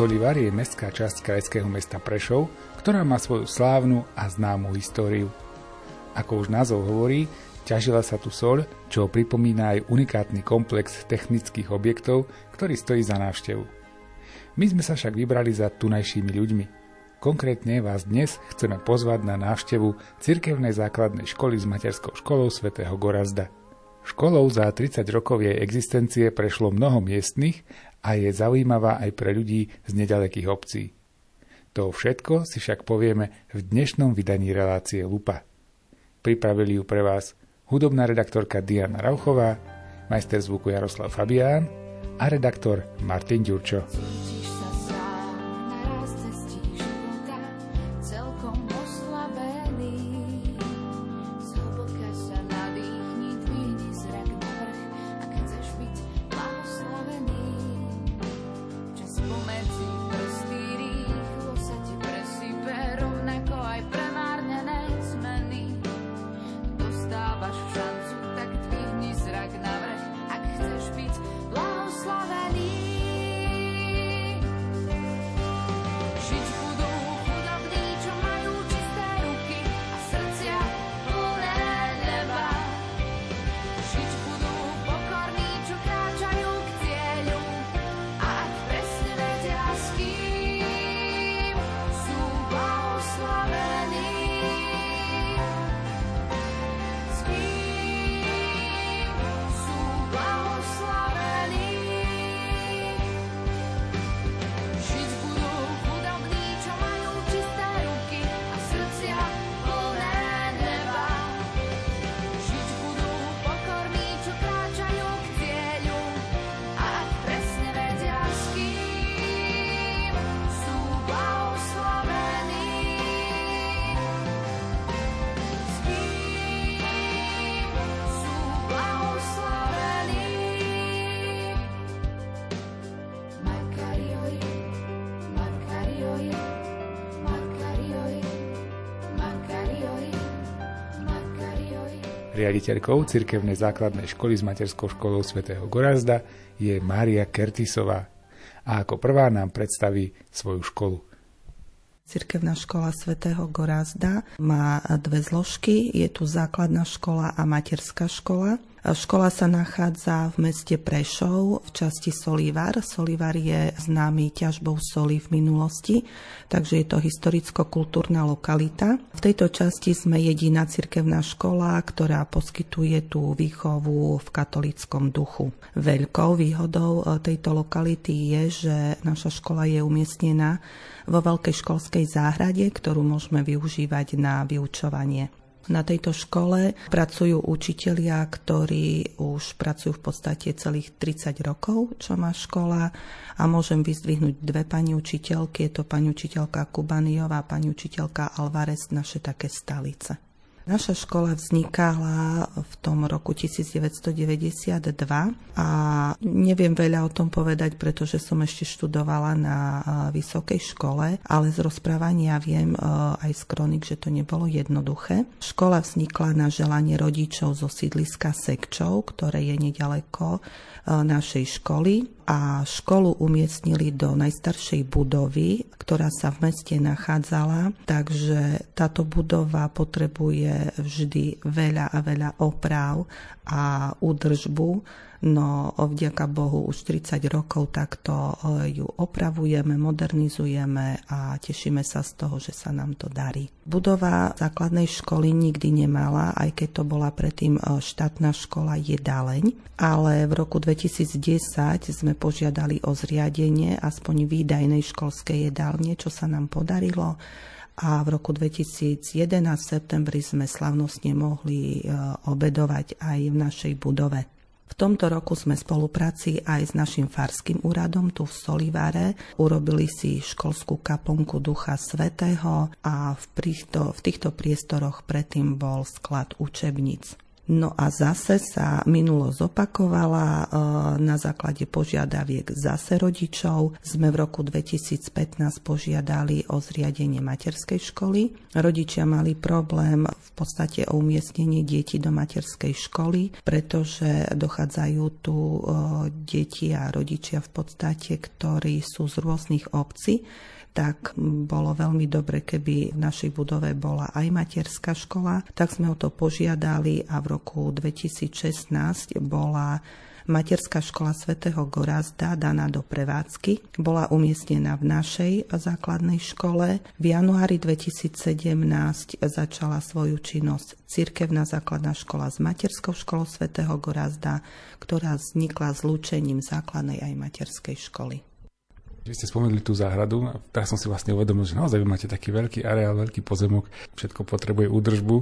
Solivar je mestská časť krajského mesta Prešov, ktorá má svoju slávnu a známu históriu. Ako už názov hovorí, ťažila sa tu soľ, čo pripomína aj unikátny komplex technických objektov, ktorý stojí za návštevu. My sme sa však vybrali za tunajšími ľuďmi. Konkrétne vás dnes chceme pozvať na návštevu cirkevnej základnej školy s materskou školou svätého Gorazda. Školou za 30 rokov jej existencie prešlo mnoho miestnych a je zaujímavá aj pre ľudí z nedalekých obcí. To všetko si však povieme v dnešnom vydaní relácie Lupa. Pripravili ju pre vás hudobná redaktorka Diana Rauchová, majster zvuku Jaroslav Fabián a redaktor Martin Ďurčo. Riaditeľkou cirkevnej základnej školy s materskou školou svätého Gorazda je Mária Kertisová a ako prvá nám predstaví svoju školu. Cirkevná škola svätého Gorazda má dve zložky, je tu základná škola a materská škola. Škola sa nachádza v meste Prešov v časti Solivar. Solivar je známy ťažbou soli v minulosti, takže je to historicko-kultúrna lokalita. V tejto časti sme jediná cirkevná škola, ktorá poskytuje tú výchovu v katolíckom duchu. Veľkou výhodou tejto lokality je, že naša škola je umiestnená vo veľkej školskej záhrade, ktorú môžeme využívať na vyučovanie. Na tejto škole pracujú učitelia, ktorí už pracujú v podstate celých 30 rokov, čo má škola. A môžem vyzdvihnúť dve pani učiteľky. Je to pani učiteľka Kubaniová a pani učiteľka Alvarez, naše také stálice. Naša škola vznikala v tom roku 1992 a neviem veľa o tom povedať, pretože som ešte študovala na vysokej škole, ale z rozprávania viem aj z kronik, že to nebolo jednoduché. Škola vznikla na želanie rodičov zo sídliska Sekčov, ktoré je nedaleko našej školy. A školu umiestnili do najstaršej budovy, ktorá sa v meste nachádzala, takže táto budova potrebuje vždy veľa a veľa oprav a údržbu. No vďaka Bohu už 30 rokov takto ju opravujeme, modernizujeme a tešíme sa z toho, že sa nám to darí. Budova základnej školy nikdy nemala, aj keď to bola predtým štátna škola Jedáleň, ale v roku 2010 sme požiadali o zriadenie aspoň výdajnej školskej jedálne, čo sa nám podarilo. A v roku 2011 v septembri sme slavnostne mohli obedovať aj v našej budove. V tomto roku sme v spolupráci aj s našim farským úradom tu v Solivare urobili si školskú kaplnku Ducha Svätého a v týchto priestoroch predtým bol sklad učebníc. No a zase sa minulosť opakovala na základe požiadaviek zase rodičov. Sme v roku 2015 požiadali o zriadenie materskej školy. Rodičia mali problém v podstate o umiestnenie detí do materskej školy, pretože dochádzajú tu deti a rodičia v podstate, ktorí sú z rôznych obcí. Tak bolo veľmi dobre, keby v našej budove bola aj materská škola. Tak sme o to požiadali a v roku 2016 bola materská škola svätého Gorazda daná do prevádzky. Bola umiestnená v našej základnej škole. V januári 2017 začala svoju činnosť cirkevná základná škola s materskou školou svätého Gorazda, ktorá vznikla zlúčením základnej aj materskej školy. Vy ste spomenuli tú záhradu a teraz som si vlastne uvedomil, že naozaj vy máte taký veľký areál, veľký pozemok, všetko potrebuje údržbu.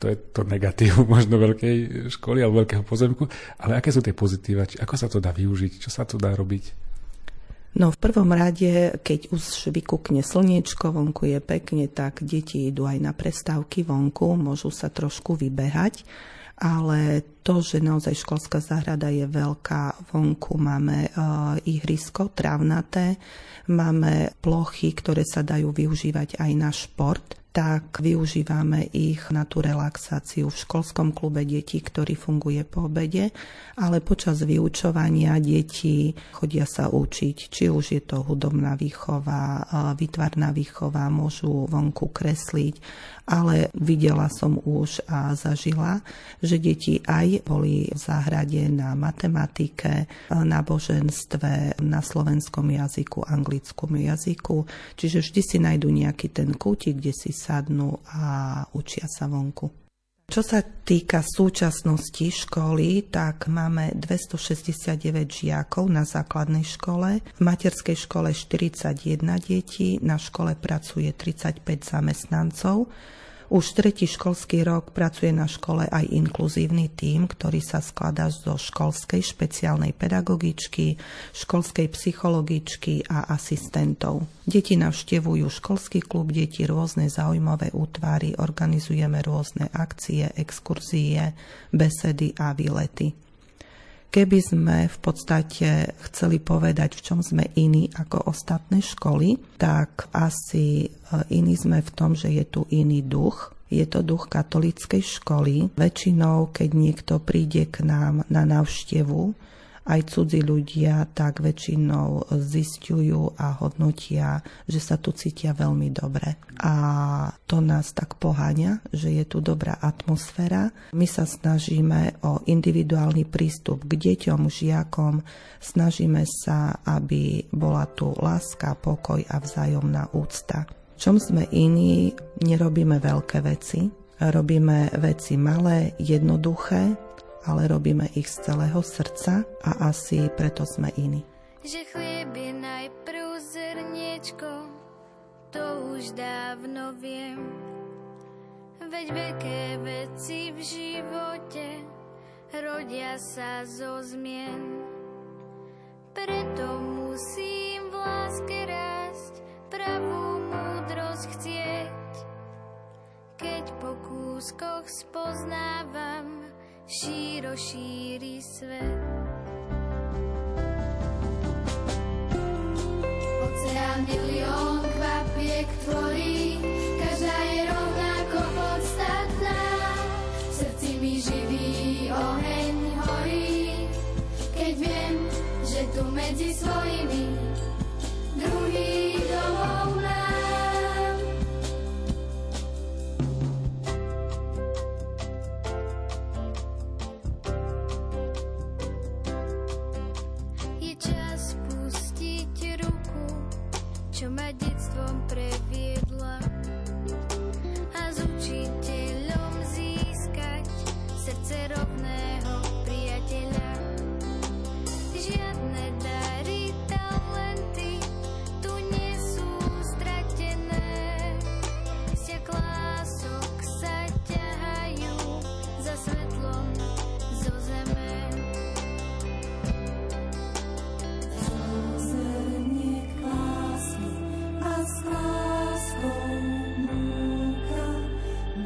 To je to negatív možno veľkej školy alebo veľkého pozemku, ale aké sú tie pozitíva? Ako sa to dá využiť? Čo sa to dá robiť? No v prvom rade, keď už vykúkne slniečko, vonku je pekne, tak deti idú aj na prestávky vonku, môžu sa trošku vybehať. Ale to, že naozaj školská záhrada je veľká, vonku máme ihrisko trávnaté, máme plochy, ktoré sa dajú využívať aj na šport, tak využívame ich na tú relaxáciu v školskom klube detí, ktorý funguje po obede, ale počas vyučovania detí chodia sa učiť, či už je to hudobná výchova, výtvarná výchova, môžu vonku kresliť, ale videla som už a zažila, že deti aj boli v záhrade na matematike, náboženstve, na slovenskom jazyku, anglickom jazyku, čiže vždy si nájdú nejaký ten kútik, kde si sadnú a učia sa vonku. Čo sa týka súčasnosti školy, tak máme 269 žiakov na základnej škole, v materskej škole 41 detí, na škole pracuje 35 zamestnancov. Už tretí školský rok pracuje na škole aj inkluzívny tím, ktorý sa skladá zo školskej špeciálnej pedagogičky, školskej psychologičky a asistentov. Deti navštevujú školský klub, deti rôzne zaujímavé útvary, organizujeme rôzne akcie, exkurzie, besedy a výlety. Keby sme v podstate chceli povedať, v čom sme iní ako ostatné školy, tak asi iní sme v tom, že je tu iný duch. Je to duch katolíckej školy. Väčšinou, keď niekto príde k nám na návštevu, aj cudzí ľudia, tak väčšinou zisťujú a hodnotia, že sa tu cítia veľmi dobre. A to nás tak poháňa, že je tu dobrá atmosféra. My sa snažíme o individuálny prístup k deťom, žiakom. Snažíme sa, aby bola tu láska, pokoj a vzájomná úcta. V čom sme iní, nerobíme veľké veci. Robíme veci malé, jednoduché, ale robíme ich z celého srdca a asi preto sme iní. Že chlieb je najprv zrniečko, to už dávno viem. Veď veľké veci v živote rodia sa zo zmien. Preto musím v láske rásť, pravú múdrosť chcieť. Keď po kúskoch spoznávam, šíro šíri svet. Oceán milión kvapiek tvorí, každá je rovnako podstatná. V srdci mi živý oheň horí, keď viem, že tu medzi svojimi druhý domov mám.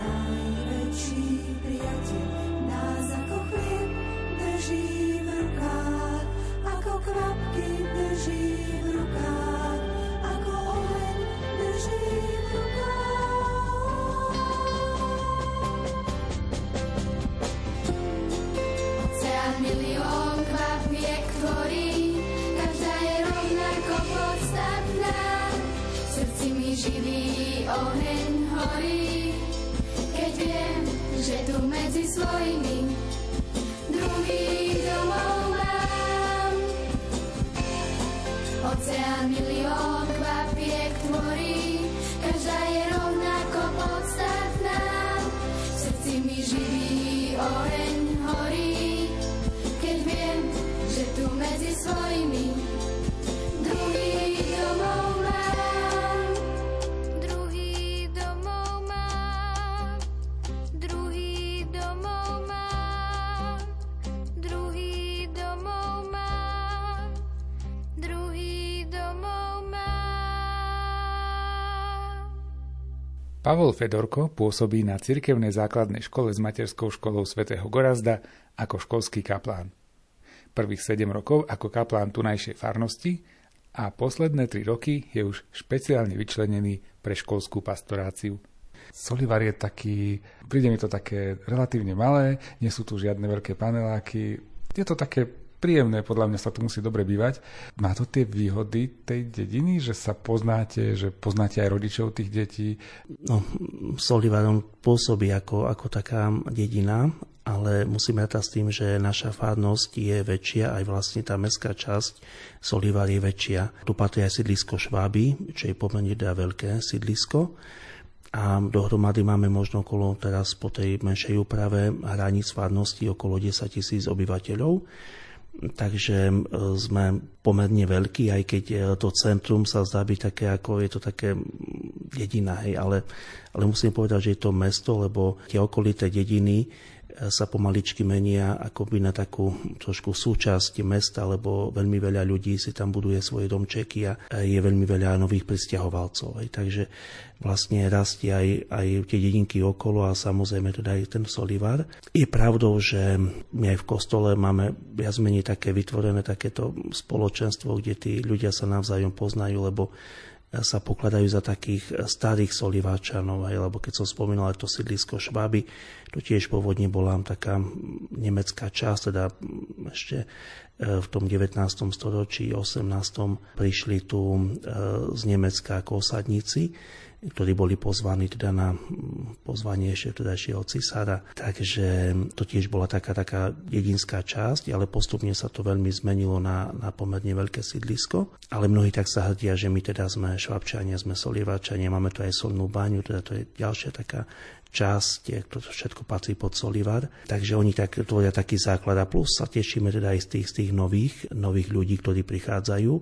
Najväčší priateľ. živý oheň horí, keď viem, že tu medzi svojimi druhých domov mám. Oceán milión kvapiek tvorí, každá je rovnako podstatná. V srdci mi živý oheň horí, keď viem, že tu medzi svojimi druhých domov. Pavol Fedorko pôsobí na cirkevnej základnej škole s materskou školou svätého Gorazda ako školský kaplán. Prvých 7 rokov ako kaplán tunajšej farnosti a posledné 3 roky je už špeciálne vyčlenený pre školskú pastoráciu. Solivar je taký, príde mi to také relatívne malé, nie sú tu žiadne veľké paneláky, je to také príjemné, podľa mňa sa tu musí dobre bývať. Má to tie výhody tej dediny, že sa poznáte, že poznáte aj rodičov tých detí? No, Solivarom pôsobí ako taká dedina, ale musíme rátať s tým, že naša farnosť je väčšia, aj vlastne tá mestská časť Solivar je väčšia. Tu patrí aj sídlisko Šváby, čo je pomerne veľké sídlisko. A dohromady máme možno okolo, teraz po tej menšej úprave, hraníc farnosti okolo 10 000 obyvateľov. Takže sme pomerne veľkí, aj keď to centrum sa zdá byť také, ako je to také dedina, hej, ale musím povedať, že je to mesto, lebo tie okolité dediny sa pomaličky menia akoby na takú trošku súčasť mesta, lebo veľmi veľa ľudí si tam buduje svoje domčeky a je veľmi veľa nových prisťahovalcov. Takže vlastne rastie aj tie dedinky okolo a samozrejme teda aj ten Solivar. Je pravdou, že my aj v kostole máme viac menej také vytvorené takéto spoločenstvo, kde tí ľudia sa navzájom poznajú, lebo sa pokladajú za takých starých Solivarčanov, lebo keď som spomínal to sídlisko Šváby, to tiež pôvodne bola taká nemecká časť, teda ešte v tom 19. storočí, 18. prišli tu z Nemecka ako osadníci, ktorí boli pozvaní teda na pozvanie ešte vtedajšieho cisára. Takže to tiež bola taká dedinská časť, ale postupne sa to veľmi zmenilo na pomerne veľké sídlisko. Ale mnohí tak sa hrdia, že my teda sme Švabčania, sme Solivarčania, máme tu aj solnú baňu, teda to je ďalšia taká časť, to všetko patrí pod Solivar. Takže oni tak tvoria taký základ a plus sa tešíme teda aj z tých nových ľudí, ktorí prichádzajú.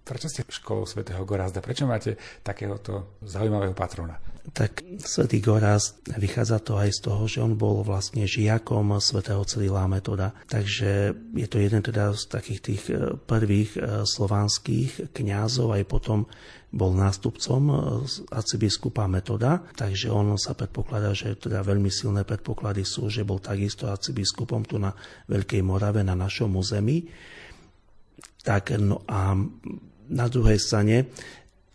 Prečo ste školou svätého Gorazda? Prečo máte takéhoto zaujímavého patrona? Tak svätý Gorazd, vychádza to aj z toho, že on bol vlastne žiakom svätého Cyrila a Metoda. Takže je to jeden teda z takých tých prvých slovanských kňazov, aj potom bol nástupcom arcibiskupa Metoda. Takže on sa predpokladá, že teda veľmi silné predpoklady sú, že bol takisto arcibiskupom tu na Veľkej Morave, na našom území. Tak no a na druhej strane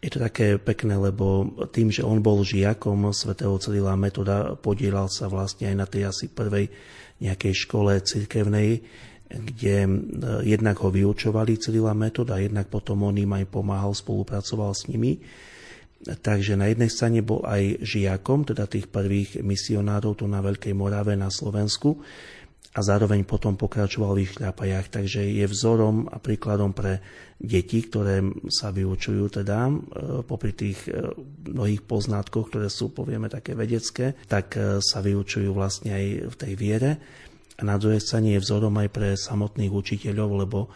je to také pekné, lebo tým, že on bol žiakom svätého Cyrila a Metoda, podielal sa vlastne aj na tej asi prvej nejakej škole cirkevnej, kde jednak ho vyučovali Cyrila a Metoda, jednak potom on im aj pomáhal, spolupracoval s nimi. Takže na jednej strane bol aj žiakom, teda tých prvých misionárov tu na Veľkej Morave, na Slovensku, a zároveň potom pokračoval v ich šľapajách. Takže je vzorom a príkladom pre deti, ktoré sa vyučujú teda popri tých mnohých poznatkoch, ktoré sú, povieme, také vedecké, tak sa vyučujú vlastne aj v tej viere. A na druhej strane je vzorom aj pre samotných učiteľov, lebo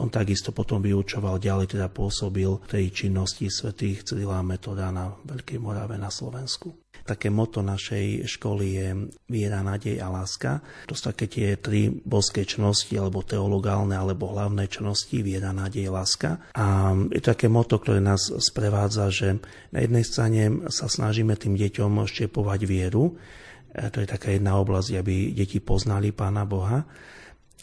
on takisto potom vyučoval ďalej, teda pôsobil tej činnosti svätých Cyrila a Metoda na Veľkej Morave, na Slovensku. Také motto našej školy je viera, nádej a láska. To sú také tie tri božské čnosti, alebo teologálne, alebo hlavné čnosti, viera, nádej, láska. A je také motto, ktoré nás sprevádza, že na jednej strane sa snažíme tým deťom štepovať vieru. To je taká jedna oblasť, aby deti poznali Pána Boha,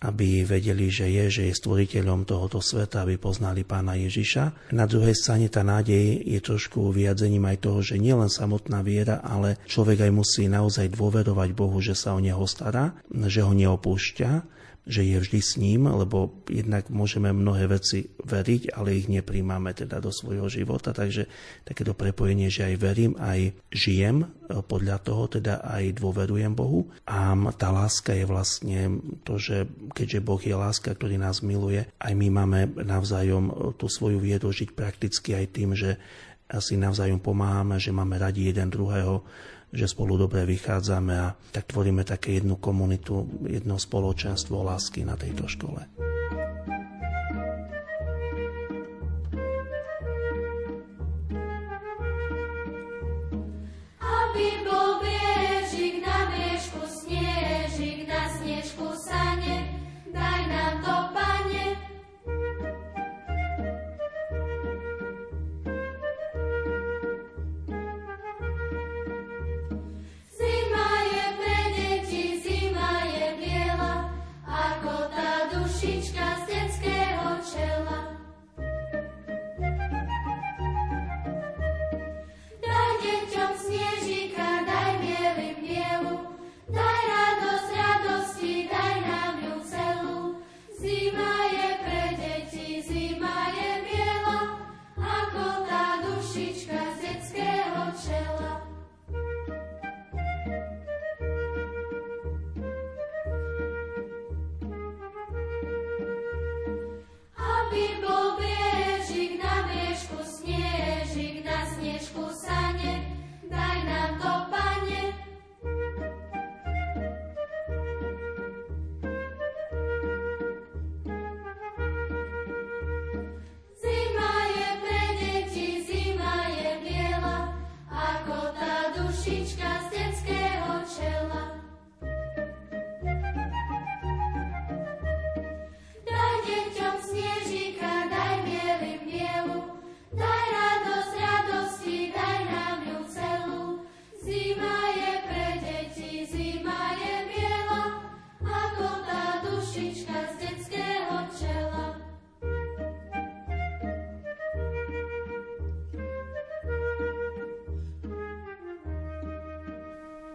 aby vedeli, že je stvoriteľom tohoto sveta, aby poznali Pána Ježiša. Na druhej strane tá nádej je trošku vyjadrením aj toho, že nielen samotná viera, ale človek aj musí naozaj dôverovať Bohu, že sa o neho stará, že ho neopúšťa, že je vždy s ním, lebo jednak môžeme mnohé veci veriť, ale ich nepríjmame teda do svojho života, takže takéto prepojenie, že aj verím, aj žijem, podľa toho teda aj dôverujem Bohu. A tá láska je vlastne to, že keďže Boh je láska, ktorý nás miluje, aj my máme navzájom tú svoju vieru žiť prakticky aj tým, že si navzájom pomáhame, že máme radi jeden druhého, že spolu dobre vychádzame a tak tvoríme také jednu komunitu, jedno spoločenstvo lásky na tejto škole. Aby bol bežík na bežku, snežík na snežku sane, daj nám to, Pane.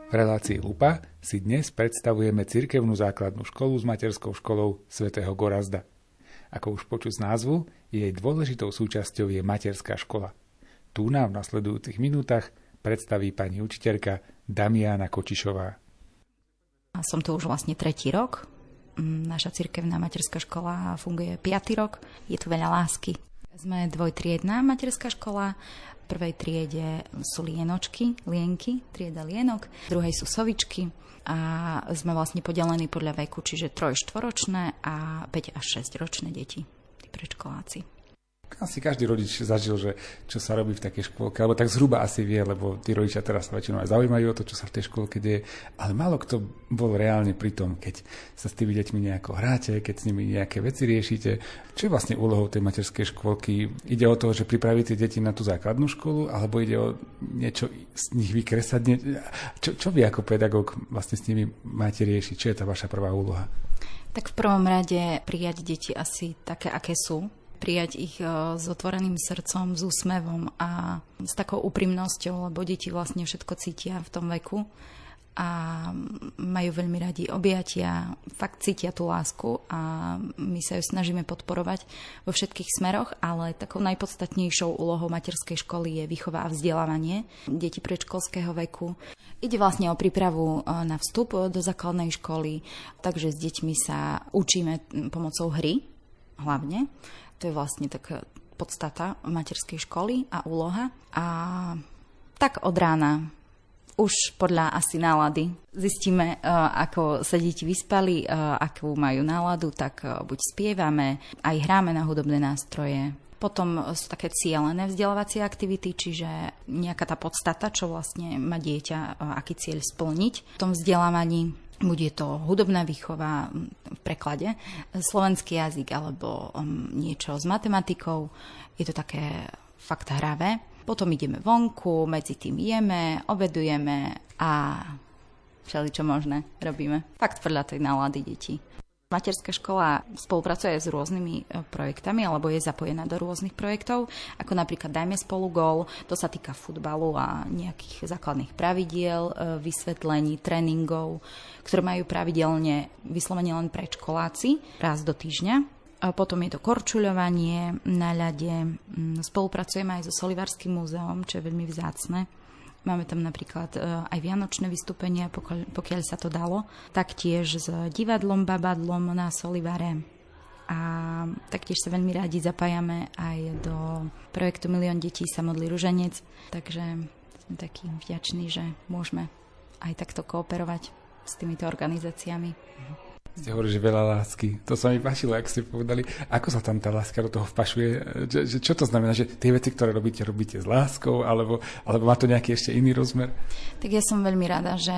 V relácii Lupa si dnes predstavujeme cirkevnú základnú školu s materskou školou svätého Gorazda. Ako už počuť z názvu, jej dôležitou súčasťou je materská škola. Tu nám v nasledujúcich minútach predstaví pani učiteľka Damiana Kočišová. Som tu už vlastne 3. rok. Naša cirkevná materská škola funguje 5. rok. Je tu veľa lásky. Sme dvojtriedná materská škola. V prvej triede sú lienky, trieda lienok, v druhej sú sovičky a sme vlastne podelení podľa veku, čiže 3-4-ročné a 5-6-ročné deti, tí predškoláci. Asi každý rodič zažil, že čo sa robí v takej škôlke, alebo tak zhruba asi vie, lebo tí rodičia teraz sa väčšinou aj zaujímajú o to, čo sa v tej škôlke deje, ale málo kto bol reálne pri tom, keď sa s tými deťmi nejako hráte, keď s nimi nejaké veci riešite. Čo je vlastne úlohou tej materskej škôlky? Ide o to, že pripravíte deti na tú základnú školu, alebo ide o niečo z nich vykresať? Čo vy ako pedagóg vlastne s nimi máte riešiť? Čo je tá vaša prvá úloha? Tak v prvom rade prijať deti asi také, aké sú. Prijať ich s otvoreným srdcom, s úsmevom a s takou úprimnosťou, lebo deti vlastne všetko cítia v tom veku a majú veľmi radi objatia, fakt cítia tú lásku a my sa ju snažíme podporovať vo všetkých smeroch, ale takou najpodstatnejšou úlohou materskej školy je výchova a vzdelávanie detí predškolského veku. Ide vlastne o prípravu na vstup do základnej školy, takže s deťmi sa učíme pomocou hry hlavne. To je vlastne taká podstata materskej školy a úloha. A tak od rána, už podľa asi nálady, zistíme, ako sa deti vyspali, akú majú náladu, tak buď spievame, aj hráme na hudobné nástroje. Potom sú také cielené vzdelávacie aktivity, čiže nejaká tá podstata, čo vlastne má dieťa, aký cieľ splniť v tom vzdelávaní. Buď je to hudobná výchova v preklade, slovenský jazyk alebo niečo s matematikou. Je to také fakt hravé. Potom ideme vonku, medzi tým jeme, obedujeme a všeličo možné robíme. Fakt podľa tej nálady detí. Materská škola spolupracuje s rôznymi projektami alebo je zapojená do rôznych projektov, ako napríklad Dajme spolu gól, to sa týka futbalu a nejakých základných pravidiel, vysvetlení, tréningov, ktoré majú pravidelne vyslovene len predškoláci raz do týždňa. Potom je to korčuľovanie na ľade. Spolupracujeme aj so Solivarským múzeom, čo je veľmi vzácne. Máme tam napríklad aj vianočné vystúpenia, pokiaľ sa to dalo. Taktiež s divadlom, babadlom na Solivare. A taktiež sa veľmi rádi zapájame aj do projektu Milión detí sa modlí ruženec. Takže sme takí vďační, že môžeme aj takto kooperovať s týmito organizáciami. Ste hovorili, že veľa lásky. To sa mi páčilo, ak ste povedali. Ako sa tam tá láska do toho vpašuje? Čo to znamená? Že tie veci, ktoré robíte s láskou? Alebo má to nejaký ešte iný rozmer? Tak ja som veľmi rada, že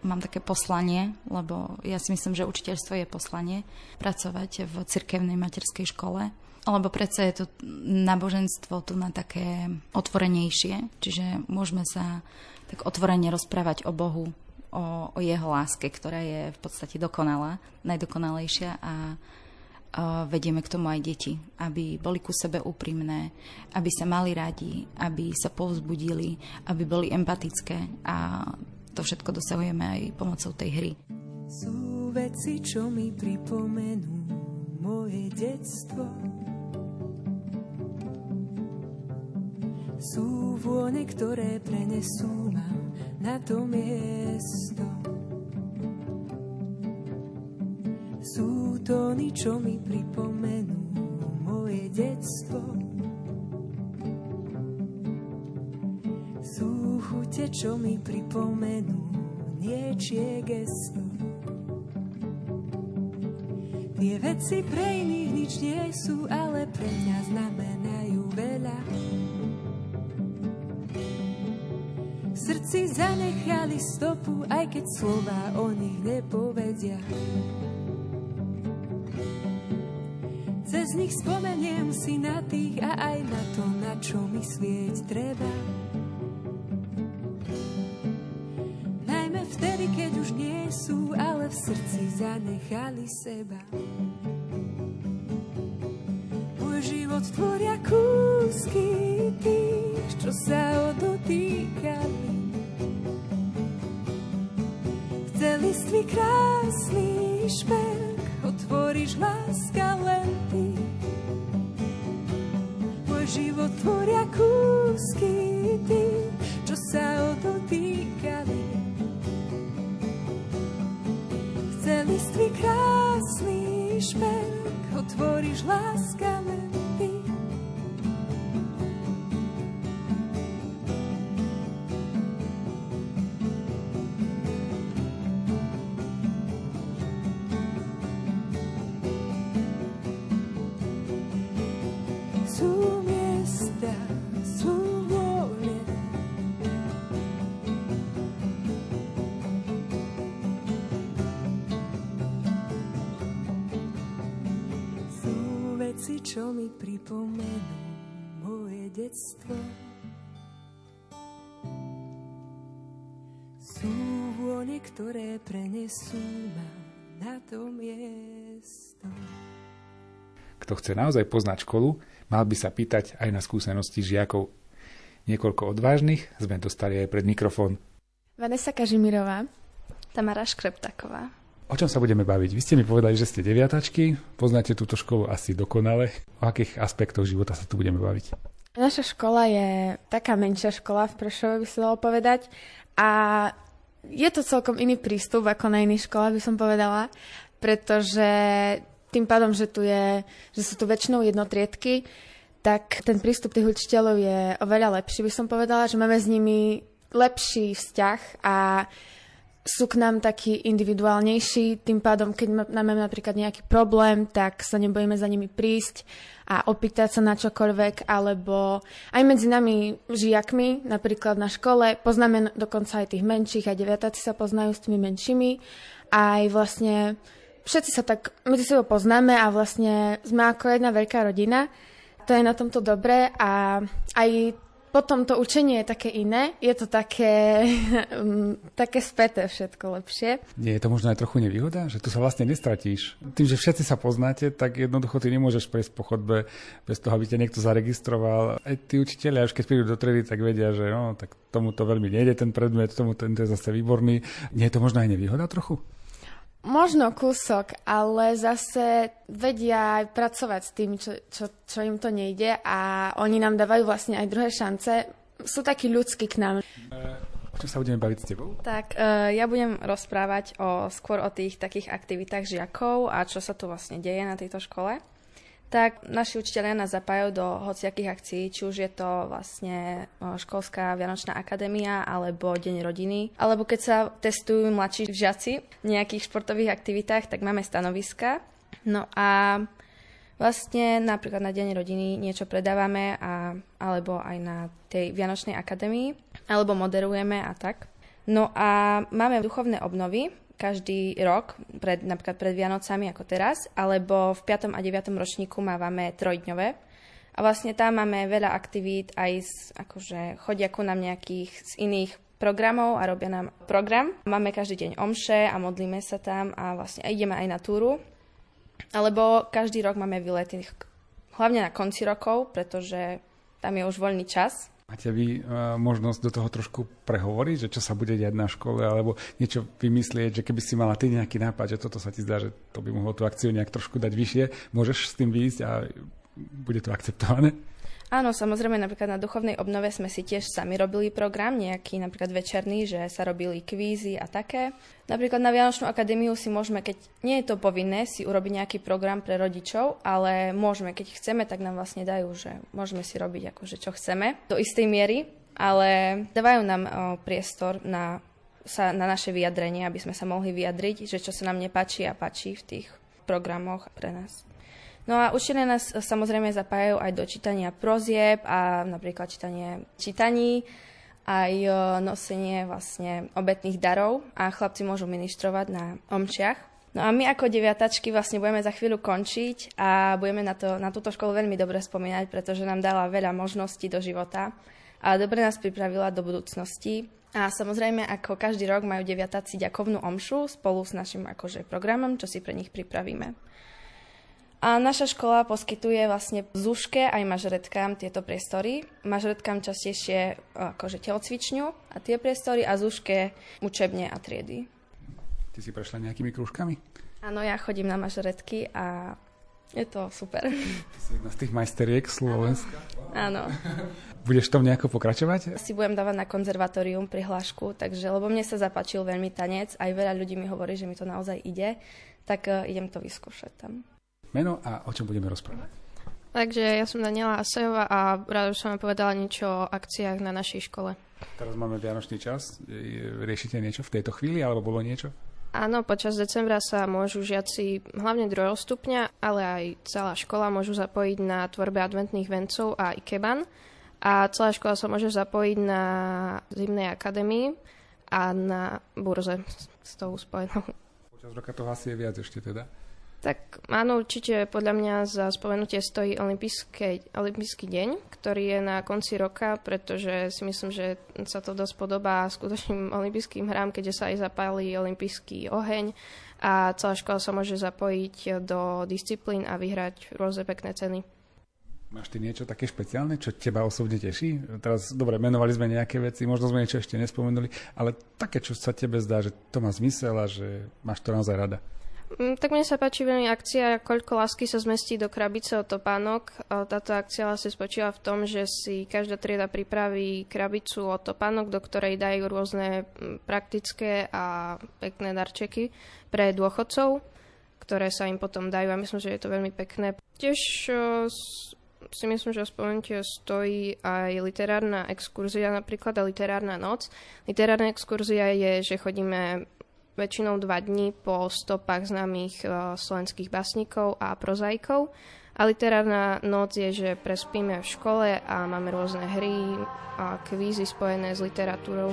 mám také poslanie, lebo ja si myslím, že učiteľstvo je poslanie. Pracovať v cirkevnej materskej škole. Alebo predsa je to náboženstvo tu na také otvorenejšie. Čiže môžeme sa tak otvorene rozprávať o Bohu. O jeho láske, ktorá je v podstate dokonalá, najdokonalejšia a vedieme k tomu aj deti, aby boli ku sebe úprimné, aby sa mali radi, aby sa povzbudili, aby boli empatické a to všetko dosahujeme aj pomocou tej hry. Sú veci, čo mi pripomenú moje detstvo. Sú vône, ktoré prenesú ma na to miesto. Sú tóny, čo mi pripomenú moje detstvo. Sú chute, čo mi pripomenú niečie gesto. Tie veci pre iných nič nie sú, ale pre mňa znamenajú veľa. Si zanechali stopu, aj keď slova o nich nepovedia. Cez nich spomeniem si na tých a aj na to, na čo myslieť treba. Najmä vtedy, keď už nie sú, ale v srdci zanechali seba. Môj život tvoria kúsky tých, čo sa odotýkali. Listvy krásny šperk, otvoríš láska len ty. Môj život tvoria kúsky ty, čo sa odotýkali. Chce listvy krásny šperk, otvoríš láska len ty. Čo mi pripomenú moje detstvo. Sú vône, ktoré prenesú ma na to miesto. Kto chce naozaj poznať školu, mal by sa pýtať aj na skúsenosti žiakov. Niekoľko odvážnych sme dostali aj pred mikrofón. Vanessa Kažimirová, Tamara Škreptaková. O čom sa budeme baviť? Vy ste mi povedali, že ste deviatačky, poznáte túto školu asi dokonale. O akých aspektoch života sa tu budeme baviť? Naša škola je taká menšia škola v Prešove, by sa dalo povedať. A je to celkom iný prístup ako na iných školách, by som povedala. Pretože tým pádom, že sú tu väčšinou jednotriedky, tak ten prístup tých učiteľov je oveľa lepší, by som povedala. Že máme s nimi lepší vzťah a sú k nám takí individuálnejší, tým pádom, keď máme napríklad nejaký problém, tak sa nebojíme za nimi prísť a opýtať sa na čokoľvek, alebo aj medzi nami žiakmi, napríklad na škole, poznáme dokonca aj tých menších, aj deviatáci sa poznajú s tými menšími, aj vlastne všetci sa tak medzi sebou poznáme a vlastne sme ako jedna veľká rodina. To je na tomto dobré a aj Potom to učenie je také iné, je to také späté všetko lepšie. Nie, je to možno aj trochu nevýhoda, že tu sa vlastne nestratíš. Tým, že všetci sa poznáte, tak jednoducho ty nemôžeš prejsť po chodbe bez toho, aby ťa niekto zaregistroval. Aj tí učitelia, už keď prídu do triedy, tak vedia, že no, tak tomuto veľmi nejde ten predmet, tomu ten je zase výborný. Nie je to možno aj nevýhoda trochu? Možno kúsok, ale zase vedia aj pracovať s tým, čo im to nejde a oni nám dávajú vlastne aj druhé šance. Sú takí ľudskí k nám. O čom sa budeme baviť s tebou? Tak, ja budem rozprávať skôr o tých takých aktivitách žiakov a čo sa tu vlastne deje na tejto škole. Tak naši učitelia nás zapájajú do hociakých akcií, či už je to vlastne školská vianočná akadémia, alebo deň rodiny. Alebo keď sa testujú mladší žiaci v nejakých športových aktivitách, tak máme stanoviska. No a vlastne napríklad na deň rodiny niečo predávame, alebo aj na tej vianočnej akadémii, alebo moderujeme a tak. No a máme duchovné obnovy každý rok, napríklad pred Vianocami ako teraz, alebo v 5. a 9. ročníku máme trojdňové. A vlastne tam máme veľa aktivít, aj chodia ku nám nejakých z iných programov a robia nám program. Máme každý deň omše a modlíme sa tam a vlastne ideme aj na túru. Alebo každý rok máme výlety, hlavne na konci rokov, pretože tam je už voľný čas. Máte vy možnosť do toho trošku prehovoriť, že čo sa bude diať na škole, alebo niečo vymyslieť, že keby si mala ty nejaký nápad, že toto sa ti zdá, že to by mohlo tú akciu nejak trošku dať vyššie, môžeš s tým vyjsť a bude to akceptované? Áno, samozrejme, napríklad na duchovnej obnove sme si tiež sami robili program, nejaký napríklad večerný, že sa robili kvízy a také. Napríklad na Vianočnú akadémiu si môžeme, keď nie je to povinné, si urobiť nejaký program pre rodičov, ale môžeme, keď chceme, tak nám vlastne dajú, že môžeme si robiť čo chceme, do istej miery, ale dávajú nám priestor na naše vyjadrenie, aby sme sa mohli vyjadriť, že čo sa nám nepáči a páči v tých programoch pre nás. No a učitelia nás samozrejme zapájajú aj do čítania prozieb a napríklad čítaní, aj nosenie vlastne obetných darov a chlapci môžu ministrovať na omčiach. No a my ako deviatačky vlastne budeme za chvíľu končiť a budeme na túto školu veľmi dobre spomínať, pretože nám dala veľa možností do života a dobre nás pripravila do budúcnosti. A samozrejme, ako každý rok majú deviatáci ďakovnú omšu spolu s našim programom, čo si pre nich pripravíme. A naša škola poskytuje vlastne ZUŠke aj mažoretkám tieto priestory. Mažoretkám častejšie telocvičňu a tie priestory a ZUŠke učebne a triedy. Ty si prešla nejakými krúžkami? Áno, ja chodím na mažoretky a je to super. Ty si jedna z tých majsteriek Slovenska. Áno. Budeš v tom nejako pokračovať? Asi budem dávať na konzervatórium prihlášku, lebo mne sa zapáčil veľmi tanec, aj veľa ľudí mi hovorí, že mi to naozaj ide, tak idem to vyskúšať tam. Meno a o čom budeme rozprávať? Takže ja som Daniela Asajová a rád som vám povedala niečo o akciách na našej škole. Teraz máme vianočný čas. Riešite niečo v tejto chvíli, alebo bolo niečo? Áno, počas decembra sa môžu žiaci, hlavne 2. stupňa, ale aj celá škola môžu zapojiť na tvorbe adventných vencov a ikeban. A celá škola sa môže zapojiť na zimnej akadémii a na burze s tou spojenou. Počas roka toho asi je viac ešte teda? Tak áno, určite podľa mňa za spomenutie stojí olympijský deň, ktorý je na konci roka, pretože si myslím, že sa to dosť podobá skutočným olympijským hrám, keďže sa aj zapálí olympijský oheň a celá škola sa môže zapojiť do disciplín a vyhrať rôzne pekné ceny. Máš ty niečo také špeciálne, čo teba osobne teší? Teraz, dobre, menovali sme nejaké veci, možno sme niečo ešte nespomenuli, ale také, čo sa tebe zdá, že to má zmysel a že máš to naozaj rada. Tak mne sa páči veľmi akcia Koľko lásky sa zmestí do krabice od topánok. Táto akcia vlastne spočíva v tom, že si každá trieda pripraví krabicu od topánok, do ktorej dajú rôzne praktické a pekné darčeky pre dôchodcov, ktoré sa im potom dajú a myslím, že je to veľmi pekné. Tiež si myslím, že spomenutie stojí aj literárna exkurzia, napríklad a literárna noc. Literárna exkurzia je, že chodíme väčšinou 2 dni po stopách známych slovenských básnikov a prozaikov. A literárna noc je, že prespíme v škole a máme rôzne hry a kvízy spojené s literatúrou.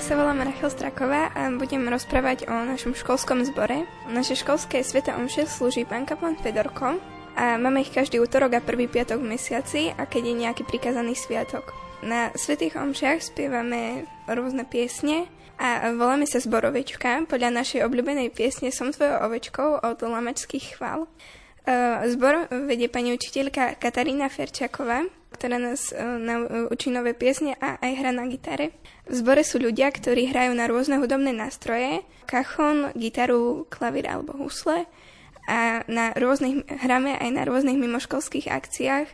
Ja sa volám Rachel Straková a budem rozprávať o našom školskom zbore. Naše školské sväté omše slúži pán kaplán Fedorko a máme ich každý útorok a prvý piatok v mesiaci a keď je nejaký prikázaný sviatok. Na svätých omšiach spievame rôzne piesne a voláme sa zborovečka podľa našej obľúbenej piesne Som tvojou ovečkou od Lamačských chvál. Zbor vedie pani učiteľka Katarína Ferčáková, ktorá nás učí nové piesne a aj hra na gitare. V zbore sú ľudia, ktorí hrajú na rôzne hudobné nástroje, kachon, gitaru, klavír alebo husle a hráme aj na rôznych mimoškolských akciách,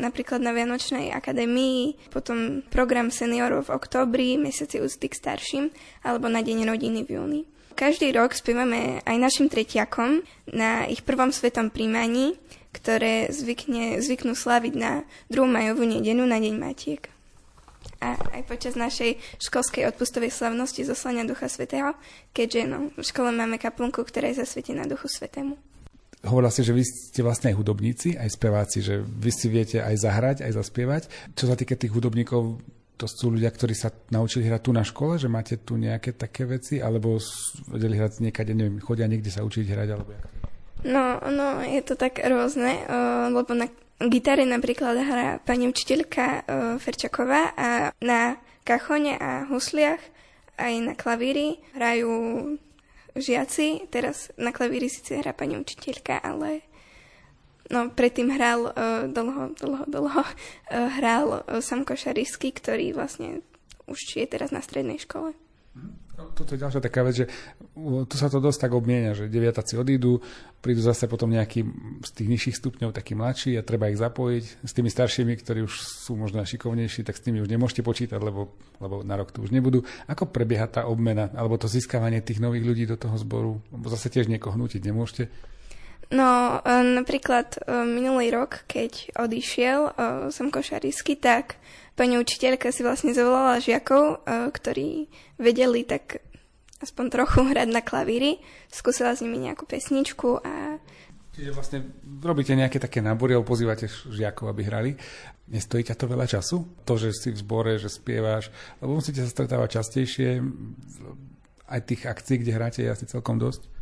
napríklad na Vianočnej akadémii, potom program seniorov v októbri, mesiaci úcty k starším alebo na Deň rodiny v júni. Každý rok spievame aj našim tretiakom na ich prvom svetom príjmaní, ktoré zvyknú sláviť na 2. majovú nedeľu na Deň Matiek. A aj počas našej školskej odpustovej slavnosti zoslania Ducha Svätého, keďže v škole máme kaplnku, ktorá je zasvetená Duchu Svätému. Hovorila si, že vy ste vlastne aj hudobníci, aj speváci, že vy si viete aj zahrať, aj zaspievať. Čo sa týka tých hudobníkov, to sú ľudia, ktorí sa naučili hrať tu na škole, že máte tu nejaké také veci, alebo vedeli hrať niekade, neviem, chodia niekde sa učiť hrať, alebo jak? No, je to tak rôzne, lebo na gitare napríklad hrá pani učiteľka Ferčáková a na kachone a husliach aj na klavíri hrajú žiaci. Teraz na klavíri síce hrá pani učiteľka, ale... No, predtým hral dlho Sam Košarisky, ktorý vlastne už je teraz na strednej škole. Toto je ďalšia taká vec, že tu sa to dosť tak obmienia, že deviatáci odídu, prídu zase potom nejaký z tých nižších stupňov, takí mladší a treba ich zapojiť. S tými staršími, ktorí už sú možno šikovnejší, tak s tými už nemôžete počítať, lebo na rok tu už nebudú. Ako prebieha tá obmena, alebo to získavanie tých nových ľudí do toho zboru? Lebo zase tiež niekoho hnutiť nemôžete. No, napríklad minulý rok, keď odišiel Sam Košarisky, tak pani učiteľka si vlastne zavolala žiakov, ktorí vedeli tak aspoň trochu hrať na klavíri. Skúsila s nimi nejakú pesničku a... Čiže vlastne robíte nejaké také nábory, alebo pozývate žiakov, aby hrali. Nestojí ťa to veľa času? To, že si v zbore, že spievaš, alebo musíte sa stretávať častejšie? Aj tých akcií, kde hráte, je asi celkom dosť?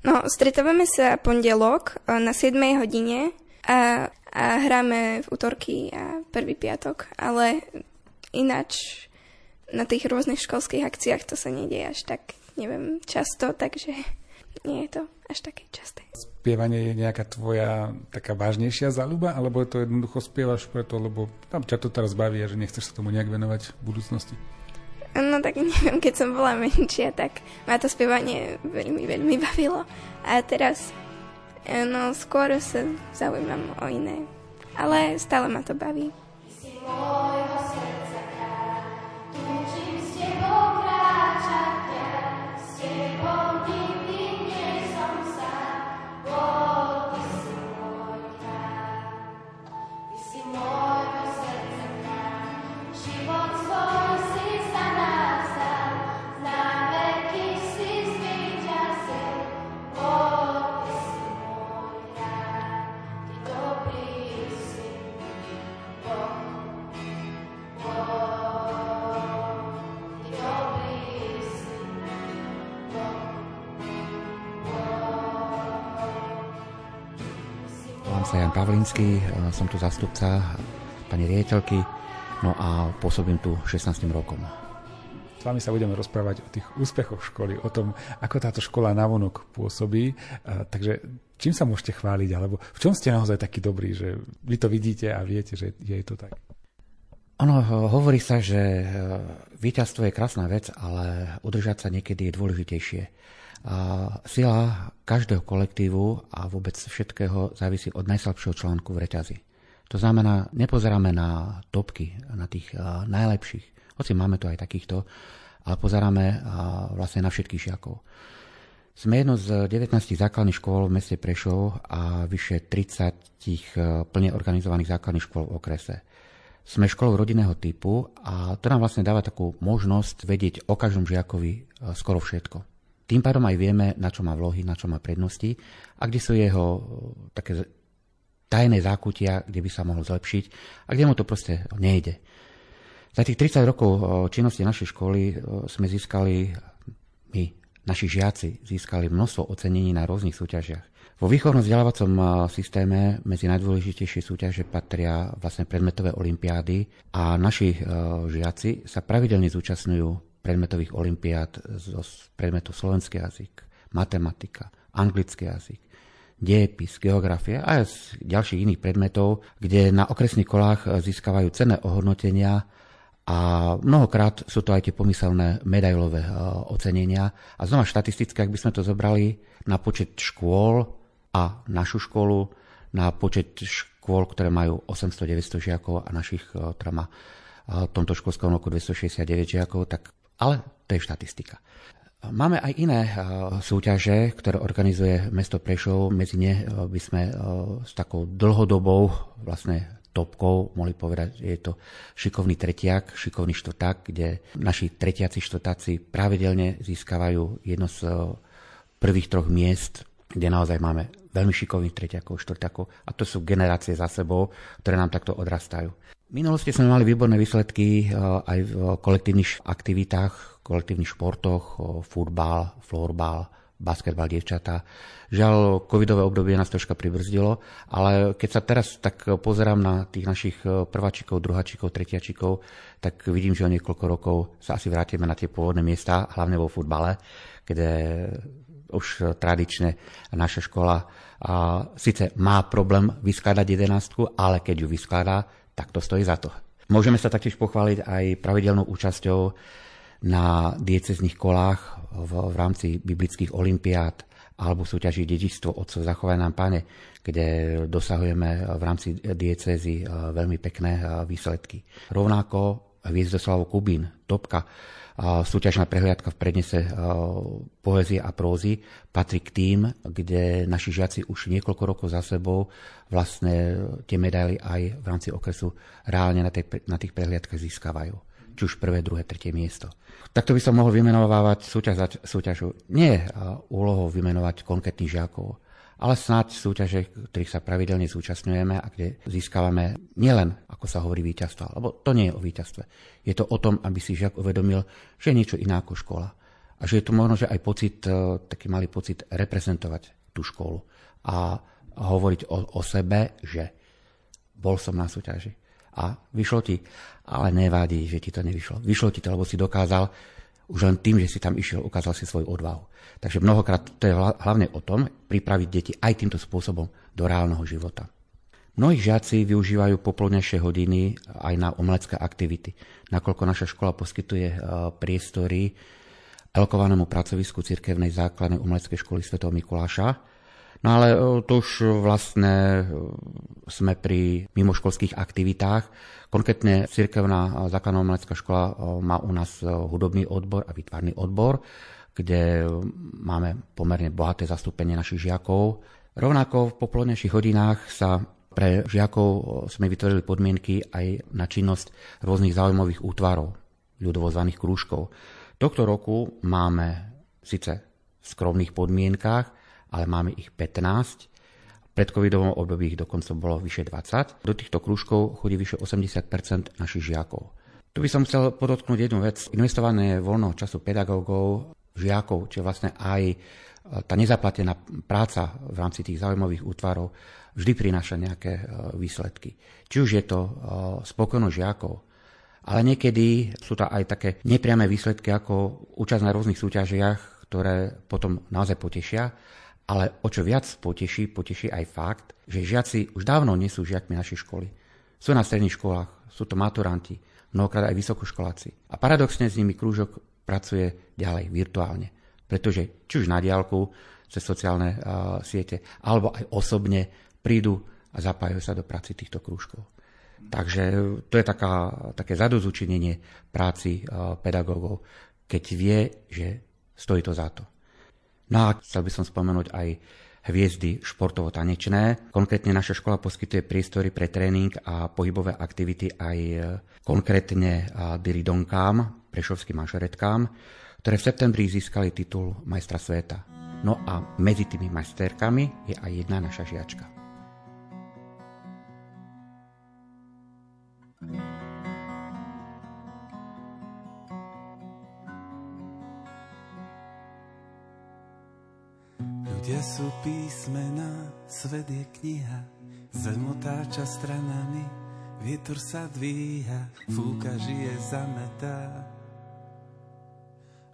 No, stretávame sa pondelok na 7. hodine a hráme v utorky a prvý piatok, ale ináč na tých rôznych školských akciách to sa nedieje až tak, neviem, často, takže nie je to až také časté. Spievanie je nejaká tvoja taká vážnejšia záľuba, alebo to jednoducho spievaš preto, lebo tam ťa to teraz baví a že nechceš sa tomu nejak venovať v budúcnosti? No tak neviem, keď som bola menšia, tak ma to spievanie veľmi, veľmi bavilo. A teraz, no skôr sa zaujímam o iné. Ale stále ma to baví. Jan Pavlínsky, som tu zástupca pani riaditeľky, no a pôsobím tu 16. rokom. S vami sa budeme rozprávať o tých úspechoch školy, o tom, ako táto škola navonok pôsobí, takže čím sa môžete chváliť, alebo v čom ste naozaj takí dobrí, že vy to vidíte a viete, že je to tak? Ono, hovorí sa, že víťazstvo je krásna vec, ale udržať sa niekedy je dôležitejšie. Sila každého kolektívu a vôbec všetkého závisí od najslabšieho článku v reťazi. To znamená, nepozeráme na topky, na tých najlepších, hoci máme tu aj takýchto, ale pozeráme vlastne na všetkých žiakov. Sme jedno z 19 základných škôl v meste Prešov a vyše 30 plne organizovaných základných škôl v okrese. Sme školou rodinného typu a to nám vlastne dáva takú možnosť vedieť o každom žiakovi skoro všetko. Tým pádom aj vieme, na čo má vlohy, na čo má prednosti a kde sú jeho také tajné zákutia, kde by sa mohol zlepšiť a kde mu to proste nejde. Za tých 30 rokov činnosti našej školy sme získali, my, naši žiaci, získali množstvo ocenení na rôznych súťažiach. Vo výchovno-vzdelávacom systéme medzi najdôležitejšie súťaže patria vlastne predmetové olympiády a naši žiaci sa pravidelne zúčastňujú predmetových olympiád zo predmetu slovenský jazyk, matematika, anglický jazyk, dejepis, geografia a aj z ďalších iných predmetov, kde na okresných kolách získavajú cenné ohodnotenia a mnohokrát sú to aj tie pomyselné medailové ocenenia. A znova štatisticky, ak by sme to zobrali na počet škôl a našu školu, na počet škôl, ktoré majú 800-900 žiakov a našich, ktorá má v tomto školskom roku 269 žiakov, tak, ale to je štatistika. Máme aj iné súťaže, ktoré organizuje mesto Prešov. Medzi ne by sme s takou dlhodobou vlastne topkou mohli povedať, je to šikovný tretiak, šikovný štvrták, kde naši tretiaci, štvrtáci pravidelne získavajú jedno z prvých troch miest, kde naozaj máme veľmi šikovných tretiakov, štvrtákov a to sú generácie za sebou, ktoré nám takto odrastajú. V minulosti sme mali výborné výsledky aj v kolektívnych aktivitách, kolektívnych športoch, futbal, florbal, basketbal, dievčatá. Žiaľ, covidové obdobie nás troška pribrzdilo, ale keď sa teraz tak pozerám na tých našich prváčikov, druháčikov, tretiačikov, tak vidím, že o niekoľko rokov sa asi vrátime na tie pôvodné miesta, hlavne vo futbale, kde už tradične naša škola síce má problém vyskladať 11, ale keď ju vyskladá, tak to stojí za to. Môžeme sa taktiež pochváliť aj pravidelnou účasťou na diecezných kolách v rámci biblických olympiád alebo súťaží dedičstvo Otcov zachovaj nám Pane, kde dosahujeme v rámci diecézy veľmi pekné výsledky. Rovnako Hviezdoslav Kubín, topka, súťažná prehliadka v prednese poézie a prózy patrí k tým, kde naši žiaci už niekoľko rokov za sebou vlastne tie medaily aj v rámci okresu reálne na tých prehliadkach získavajú. Či už prvé, druhé, tretie miesto. Takto by som mohol vymenovávať súťaž za súťažu. Nie úlohou vymenovať konkrétnych žiakov, ale snáď súťaže, ktorých sa pravidelne zúčastňujeme a kde získavame nielen, ako sa hovorí, víťazstva, lebo to nie je o víťazstve. Je to o tom, aby si žiak uvedomil, že je niečo iné ako škola. A že je to možno, že aj pocit, taký malý pocit reprezentovať tú školu a hovoriť o sebe, že bol som na súťaži. A vyšlo ti, ale nevadí, že ti to nevyšlo. Vyšlo ti to, lebo si dokázal už len tým, že si tam išiel, ukázal si svoju odvahu. Takže mnohokrát to je hlavne o tom, pripraviť deti aj týmto spôsobom do reálneho života. Mnohí žiaci využívajú popoludnejšie hodiny aj na umelecké aktivity, nakoľko naša škola poskytuje priestory alokovanému pracovisku cirkevnej základnej umeleckej školy svätého Mikuláša. No ale to už vlastne sme pri mimoškolských aktivitách. Konkrétne cirkevná základná umelecká škola má u nás hudobný odbor a výtvarný odbor, kde máme pomerne bohaté zastúpenie našich žiakov. Rovnako v popoludnejších hodinách sa pre žiakov sme vytvorili podmienky aj na činnosť rôznych záujmových útvarov, ľudovo zvaných krúžkov. Tohto roku máme síce v skromných podmienkách, ale máme ich 15. V predcovidovom období ich dokonca bolo vyše 20. Do týchto krúžkov chodí vyše 80% našich žiakov. Tu by som chcel podotknúť jednu vec. Investovanie voľného času pedagógov, žiakov, čiže vlastne aj tá nezaplatená práca v rámci tých záujmových útvarov vždy prináša nejaké výsledky. Či už je to spokojnosť žiakov, ale niekedy sú to aj také nepriame výsledky ako účasť na rôznych súťažiach, ktoré potom naozaj potešia. Ale o čo viac poteší aj fakt, že žiaci už dávno nie sú žiakmi našej školy. Sú na stredných školách, sú to maturanti, mnohokrát aj vysokoškoláci. A paradoxne s nimi krúžok pracuje ďalej virtuálne. Pretože či už na diaľku, cez sociálne siete, alebo aj osobne prídu a zapájajú sa do práci týchto krúžkov. Takže to je také zadozučinenie práci pedagógov, keď vie, že stojí to za to. No a chcel by som spomenúť aj hviezdy športovo-tanečné. Konkrétne naša škola poskytuje priestory pre tréning a pohybové aktivity aj konkrétne diridonkám, prešovským mašoretkám, ktoré v septembri získali titul majstra sveta. No a medzi tými majsterkami je aj jedna naša žiačka. Kde sú písmená, svet je kniha, zem otáča stranami, vietor sa dvíha, fúka, žije, zametá,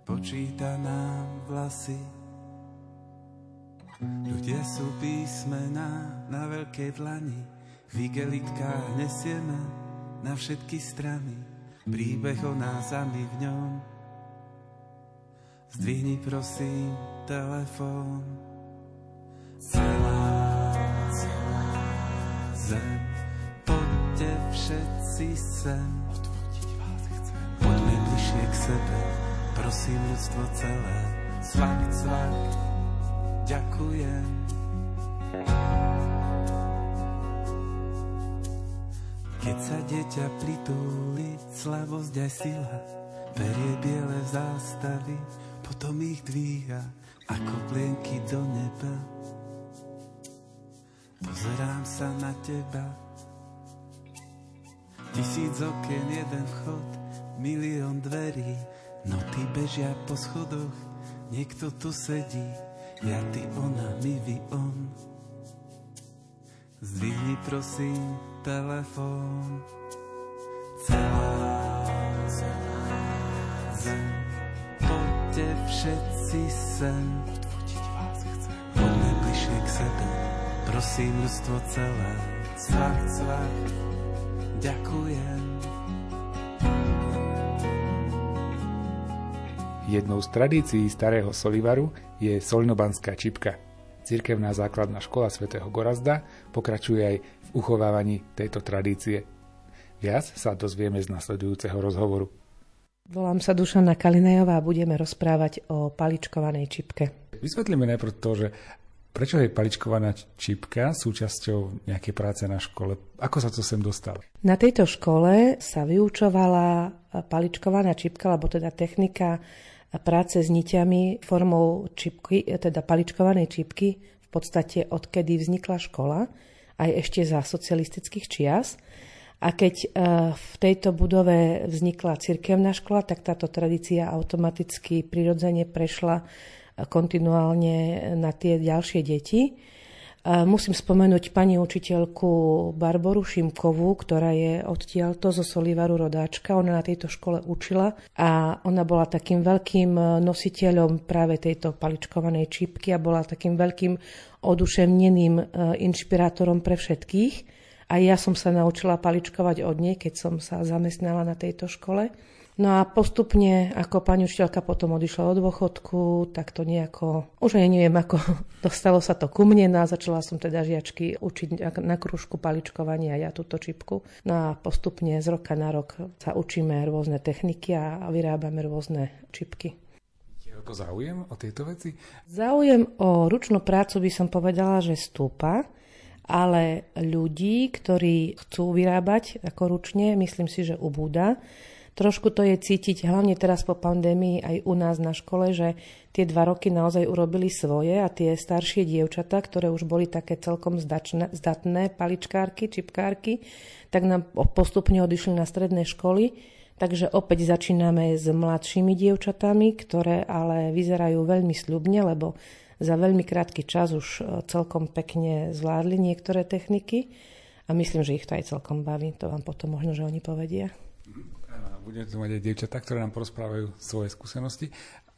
počíta nám vlasy. Ľudia sú písmená na veľkej dlani, v igelitkách nesieme na všetky strany, príbeh o nás a my v ňom. Zdvihni prosím telefón. Celá zem, poďte všetci sem, odvodiť vás chcem. Poďme bližšie k sebe, prosím ľudstvo celé. Cvak, cvak, ďakujem. Keď sa dieťa pritúli, slabosť aj sila, perie biele zástavy, potom ich dvíha ako plienky do neba. Pozerám sa na teba, 1000 okien, jeden vchod, milión dverí, noty bežia po schodoch, niekto tu sedí, ja, ty, ona, my, vy, on. Zdvihni prosím telefón. Celá zem, poďte všetci sem, odvodiť vás chcem. Poďme bližšie k sebe, prosím ľudstvo celé. Cvak, cvak, ďakujem. Jednou z tradícií starého Solivaru je soľnobanská čipka. Cirkevná základná škola svätého Gorazda pokračuje aj v uchovávaní tejto tradície. Viac sa dozvieme z nasledujúceho rozhovoru. Volám sa Dušana Kalinajová a budeme rozprávať o paličkovanej čipke. Vysvetlíme najprv to, že prečo je paličkovaná čipka súčasťou nejakej práce na škole? Ako sa to sem dostalo? Na tejto škole sa vyučovala paličkovaná čipka, alebo teda technika práce s niťami formou čipky, teda paličkovanej čipky, v podstate odkedy vznikla škola, aj ešte za socialistických čias. A keď v tejto budove vznikla cirkevná škola, tak táto tradícia automaticky prirodzene prešla kontinuálne na tie ďalšie deti. Musím spomenúť pani učiteľku Barboru Šimkovú, ktorá je odtiaľto zo Solivaru rodáčka. Ona na tejto škole učila a ona bola takým veľkým nositeľom práve tejto paličkovanej čipky a bola takým veľkým oduševneným inšpirátorom pre všetkých. A ja som sa naučila paličkovať od nej, keď som sa zamestnala na tejto škole. No a postupne, ako pani učiteľka potom odišla od dôchodku, tak to nejako, už aj neviem ako, dostalo sa to ku mne. No a začala som teda žiačky učiť na krúžku paličkovania, ja túto čipku. No a postupne z roka na rok sa učíme rôzne techniky a vyrábame rôzne čipky. Je to záujem o tieto veci? Záujem o ručnú prácu by som povedala, že stúpa. Ale ľudí, ktorí chcú vyrábať ako ručne, myslím si, že ubúda. Trošku to je cítiť, hlavne teraz po pandémii aj u nás na škole, že tie 2 roky naozaj urobili svoje a tie staršie dievčatá, ktoré už boli také celkom zdatné paličkárky, čipkárky, tak nám postupne odišli na stredné školy. Takže opäť začíname s mladšími dievčatami, ktoré ale vyzerajú veľmi sľubne, lebo za veľmi krátky čas už celkom pekne zvládli niektoré techniky a myslím, že ich to aj celkom baví. To vám potom možno, že oni povedia. Budeme tu mať aj dievčatá, ktoré nám porozprávajú svoje skúsenosti,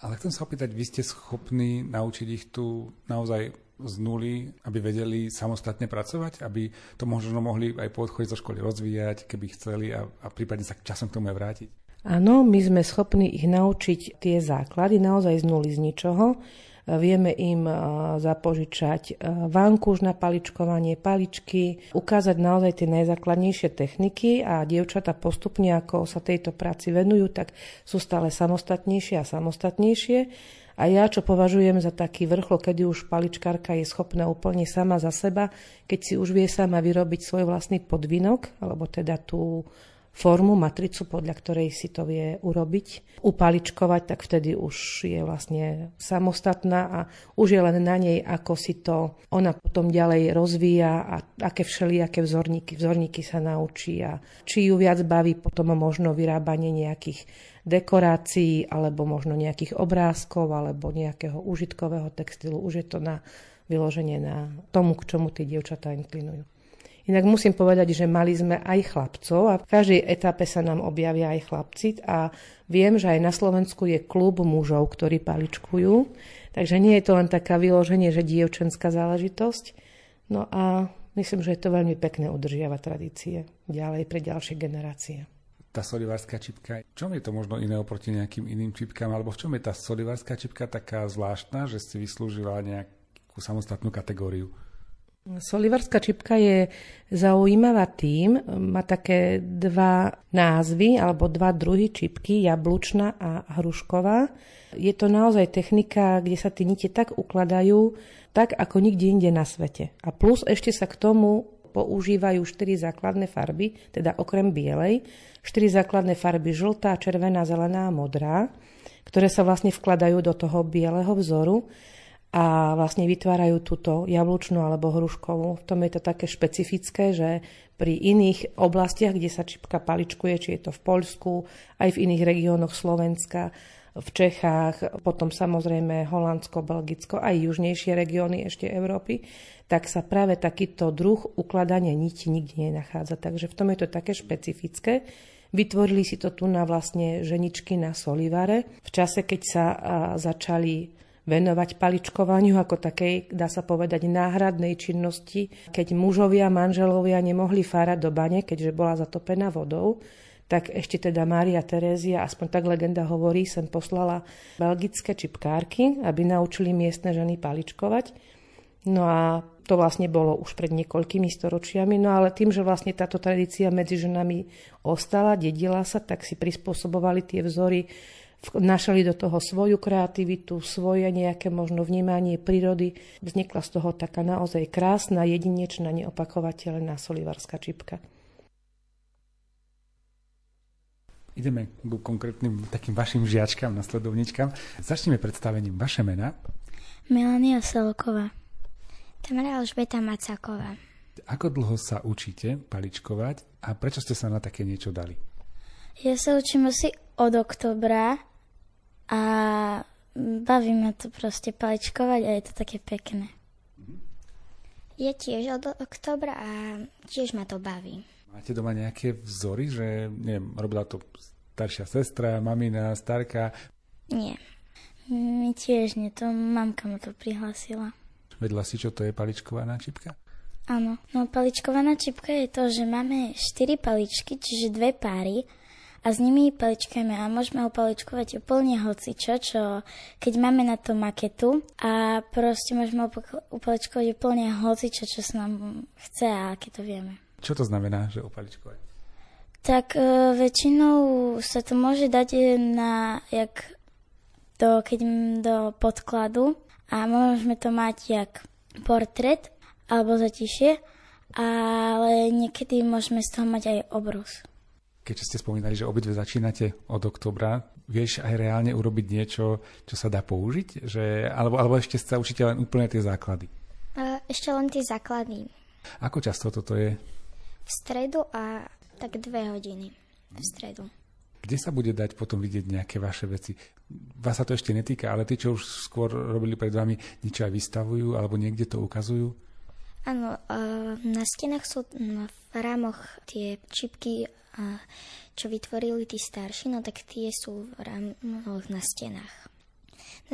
ale chcem sa opýtať, vy ste schopní naučiť ich tu naozaj z nuly, aby vedeli samostatne pracovať, aby to možno mohli aj po odchode zo školy rozvíjať, keby chceli a prípadne sa časom k tomu aj vrátiť? Áno, my sme schopní ich naučiť tie základy naozaj z nuly, z ničoho. Vieme im zapožičať vankúš na paličkovanie, paličky, ukázať naozaj tie najzákladnejšie techniky a dievčatá postupne, ako sa tejto práci venujú, tak sú stále samostatnejšie a samostatnejšie. A ja, čo považujem za taký vrchol, kedy už paličkárka je schopná úplne sama za seba, keď si už vie sama vyrobiť svoj vlastný podvinok, alebo teda tú formu, matricu, podľa ktorej si to vie urobiť, upaličkovať, tak vtedy už je vlastne samostatná a už je len na nej, ako si to ona potom ďalej rozvíja a aké všelijaké vzorníky sa naučí a či ju viac baví potom možno vyrábanie nejakých dekorácií alebo možno nejakých obrázkov alebo nejakého užitkového textilu. Už je to na vyloženie na tomu, k čomu tie dievčatá inklinujú. Inak musím povedať, že mali sme aj chlapcov a v každej etape sa nám objavia aj chlapci a viem, že aj na Slovensku je klub mužov, ktorí paličkujú, takže nie je to len taká vyloženie, že dievčenská záležitosť. No a myslím, že je to veľmi pekné udržiava tradície ďalej pre ďalšie generácie. Tá solivárska čipka, v čom je to možno iné oproti nejakým iným čipkám, alebo v čom je tá solivárska čipka taká zvláštna, že si vyslúžila nejakú samostatnú kategóriu? Solivárska čipka je zaujímavá tým, má také dva názvy alebo dva druhy čipky, jablúčna a hrušková. Je to naozaj technika, kde sa tie nite tak ukladajú, tak ako nikde inde na svete. A plus ešte sa k tomu používajú 4 základné farby, teda okrem bielej, 4 základné farby žltá, červená, zelená a modrá, ktoré sa vlastne vkladajú do toho bieleho vzoru a vlastne vytvárajú túto jablúčnu alebo hruškovú. V tom je to také špecifické, že pri iných oblastiach, kde sa čipka paličkuje, či je to v Poľsku, aj v iných regiónoch Slovenska, v Čechách, potom samozrejme Holandsko, Belgicko, aj južnejšie regióny ešte Európy, tak sa práve takýto druh ukladania niti nikde nenachádza. Takže v tom je to také špecifické. Vytvorili si to tu na vlastne ženičky na Solivare. V čase, keď sa začali venovať paličkovaniu ako takej, dá sa povedať, náhradnej činnosti. Keď mužovia, manželovia nemohli fárať do bane, keďže bola zatopená vodou, tak ešte teda Mária Terézia, aspoň tak legenda hovorí, sem poslala belgické čipkárky, aby naučili miestne ženy paličkovať. No a to vlastne bolo už pred niekoľkými storočiami, no ale tým, že vlastne táto tradícia medzi ženami ostala, dedila sa, tak si prispôsobovali tie vzory, našali do toho svoju kreativitu, svoje nejaké možno vnímanie prírody. Vznikla z toho taká naozaj krásna, jedinečná, neopakovateľná solivárska čipka. Ideme k konkrétnym takým vašim žiačkám, nasledovničkám. Začneme predstavením. Vaše mená? Melania Soloková. Tamara Alžbeta Macáková. Ako dlho sa učíte paličkovať a prečo ste sa na také niečo dali? Ja sa učím asi od oktobra a baví ma to proste paličkovať a je to také pekné. Ja tiež od oktobra a tiež ma to baví. Máte doma nejaké vzory, že neviem, robila to staršia sestra, mamina, starka? Nie, my tiež nie, to mamka ma to prihlásila. Vedela si, čo to je paličkovaná čipka? Áno, no paličkovaná čipka je to, že máme 4 paličky, čiže 2 páry, a s nimi paličkujeme a môžeme opaličkovať úplne hocičo, čo keď máme na to maketu a proste môžeme opaličkovať úplne hocičo, čo sa nám chce a keď to vieme. Čo to znamená, že opaličkovať? Tak väčšinou sa to môže dať na, do podkladu a môžeme to mať jak portrét alebo zatišie, ale niekedy môžeme z toho mať aj obrus. Keďže ste spomínali, že obidve začínate od oktobra, vieš aj reálne urobiť niečo, čo sa dá použiť? Že, alebo ešte sa učíte len úplne tie základy? Ešte len tie základy. Ako často toto je? V stredu a tak 2 hodiny v stredu. Kde sa bude dať potom vidieť nejaké vaše veci? Vás sa to ešte netýka, ale tí, čo už skôr robili pred vami, niečo aj vystavujú alebo niekde to ukazujú? Áno, na stenách sú v rámoch tie čipky, a čo vytvorili tí starší, no tak tie sú na stenách.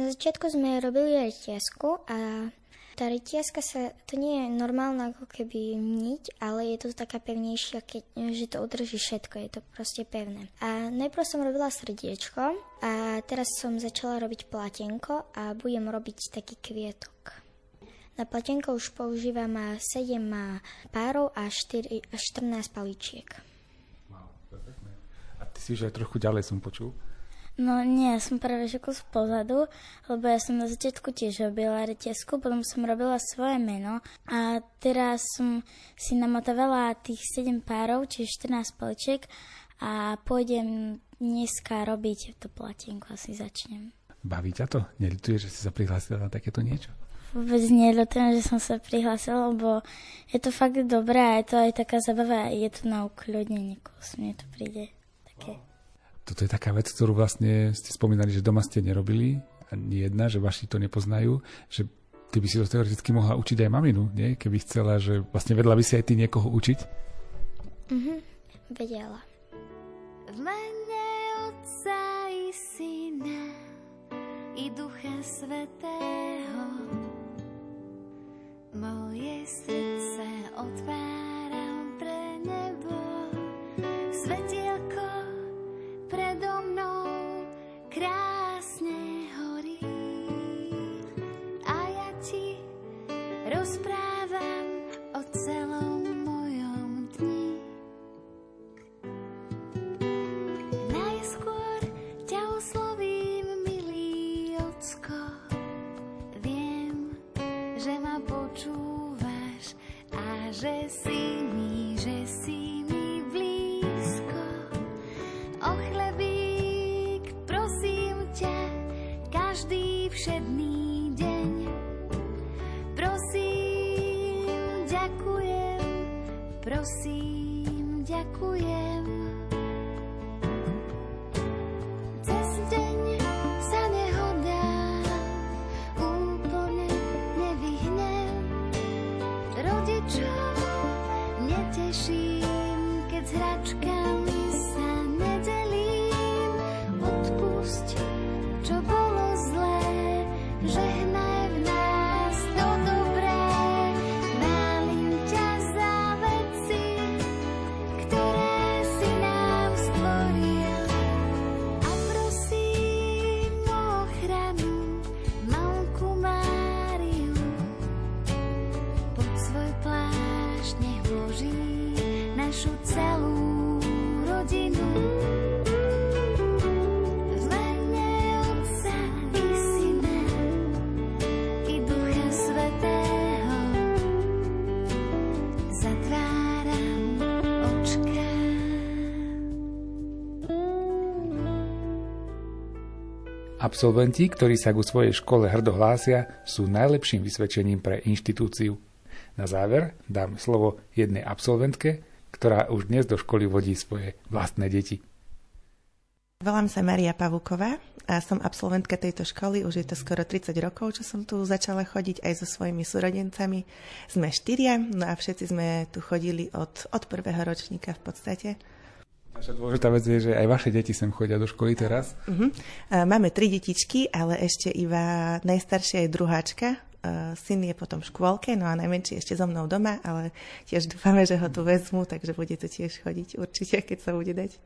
Na začiatku sme robili retiazku a tá retiazka sa, to nie je normálna ako keby niť, ale je to taká pevnejšia, že to udrží všetko, je to proste pevné. A najprv som robila srdiečko a teraz som začala robiť platenko a budem robiť taký kvietok. Na platenko už používam 7 párov a 14 paličiek. Ty si už aj trochu ďalej som počul? No nie, ja som práve že kus pozadu, lebo ja som na začiatku tiež robila retiezku, potom som robila svoje meno a teraz som si namotavala tých 7 párov, čiže 14 poličiek a a pôjdem dneska robiť tú platenku, asi začnem. Baví ťa to? Neľutuješ, že si sa prihlásila na takéto niečo? Vôbec neľutujem, že som sa prihlásila, lebo je to fakt dobré a je to aj taká zabava, je to na ukľudnenie, mne to príde také. Toto je taká vec, ktorú vlastne ste spomínali, že doma ste nerobili, ani jedna, že vaši to nepoznajú, že ty by si to teoreticky mohla učiť aj maminu, nie? Keby chcela, že vlastne vedela by si aj ty niekoho učiť? Vedela. V mene Otca i Syna i Ducha Svätého moje srdce otváram pre nebo, svetielko predo mnou krásne horí a ja ti rozprávam o celom mojom dni. Najskôr ťa oslovím, milý Ocko, viem, že ma počúvaš a že si mi, blízko. O chlebík, prosím ťa, každý všedný deň. Prosím, ďakujem. Cez deň sa nehodá, úplne nevyhnem. Rodičov neteším, keď s hračkami sa nedelím. Odpusť, čo bolo zlé, žehnaj v nás to dobré. Chválim ťa za veci, ktoré si nám stvoril. A prosím o ochranu malku Máriu. Pod svoj plášť nech vloží našu celú rodinu. V mene Otca i Syna i Ducha Svätého zatváram očka. Absolventi, ktorí sa ku svojej škole hrdo hlásia, sú najlepším vysvedčením pre inštitúciu. Na záver dám slovo jednej absolventke, ktorá už dnes do školy vodí svoje vlastné deti. Volám sa Mária Pavúková a som absolventka tejto školy, už je to skoro 30 rokov, čo som tu začala chodiť aj so svojimi súrodencami. Sme štyria, no a všetci sme tu chodili od prvého ročníka v podstate. Naša dôležitá vec je, že aj vaše deti sem chodia do školy teraz. Máme 3 detičky, ale ešte iba najstaršia je druháčka. Syn je potom v škôlke, no a najmenší ešte so mnou doma, ale tiež dúfame, že ho tu vezmu, takže bude to tiež chodiť určite, keď sa bude dať.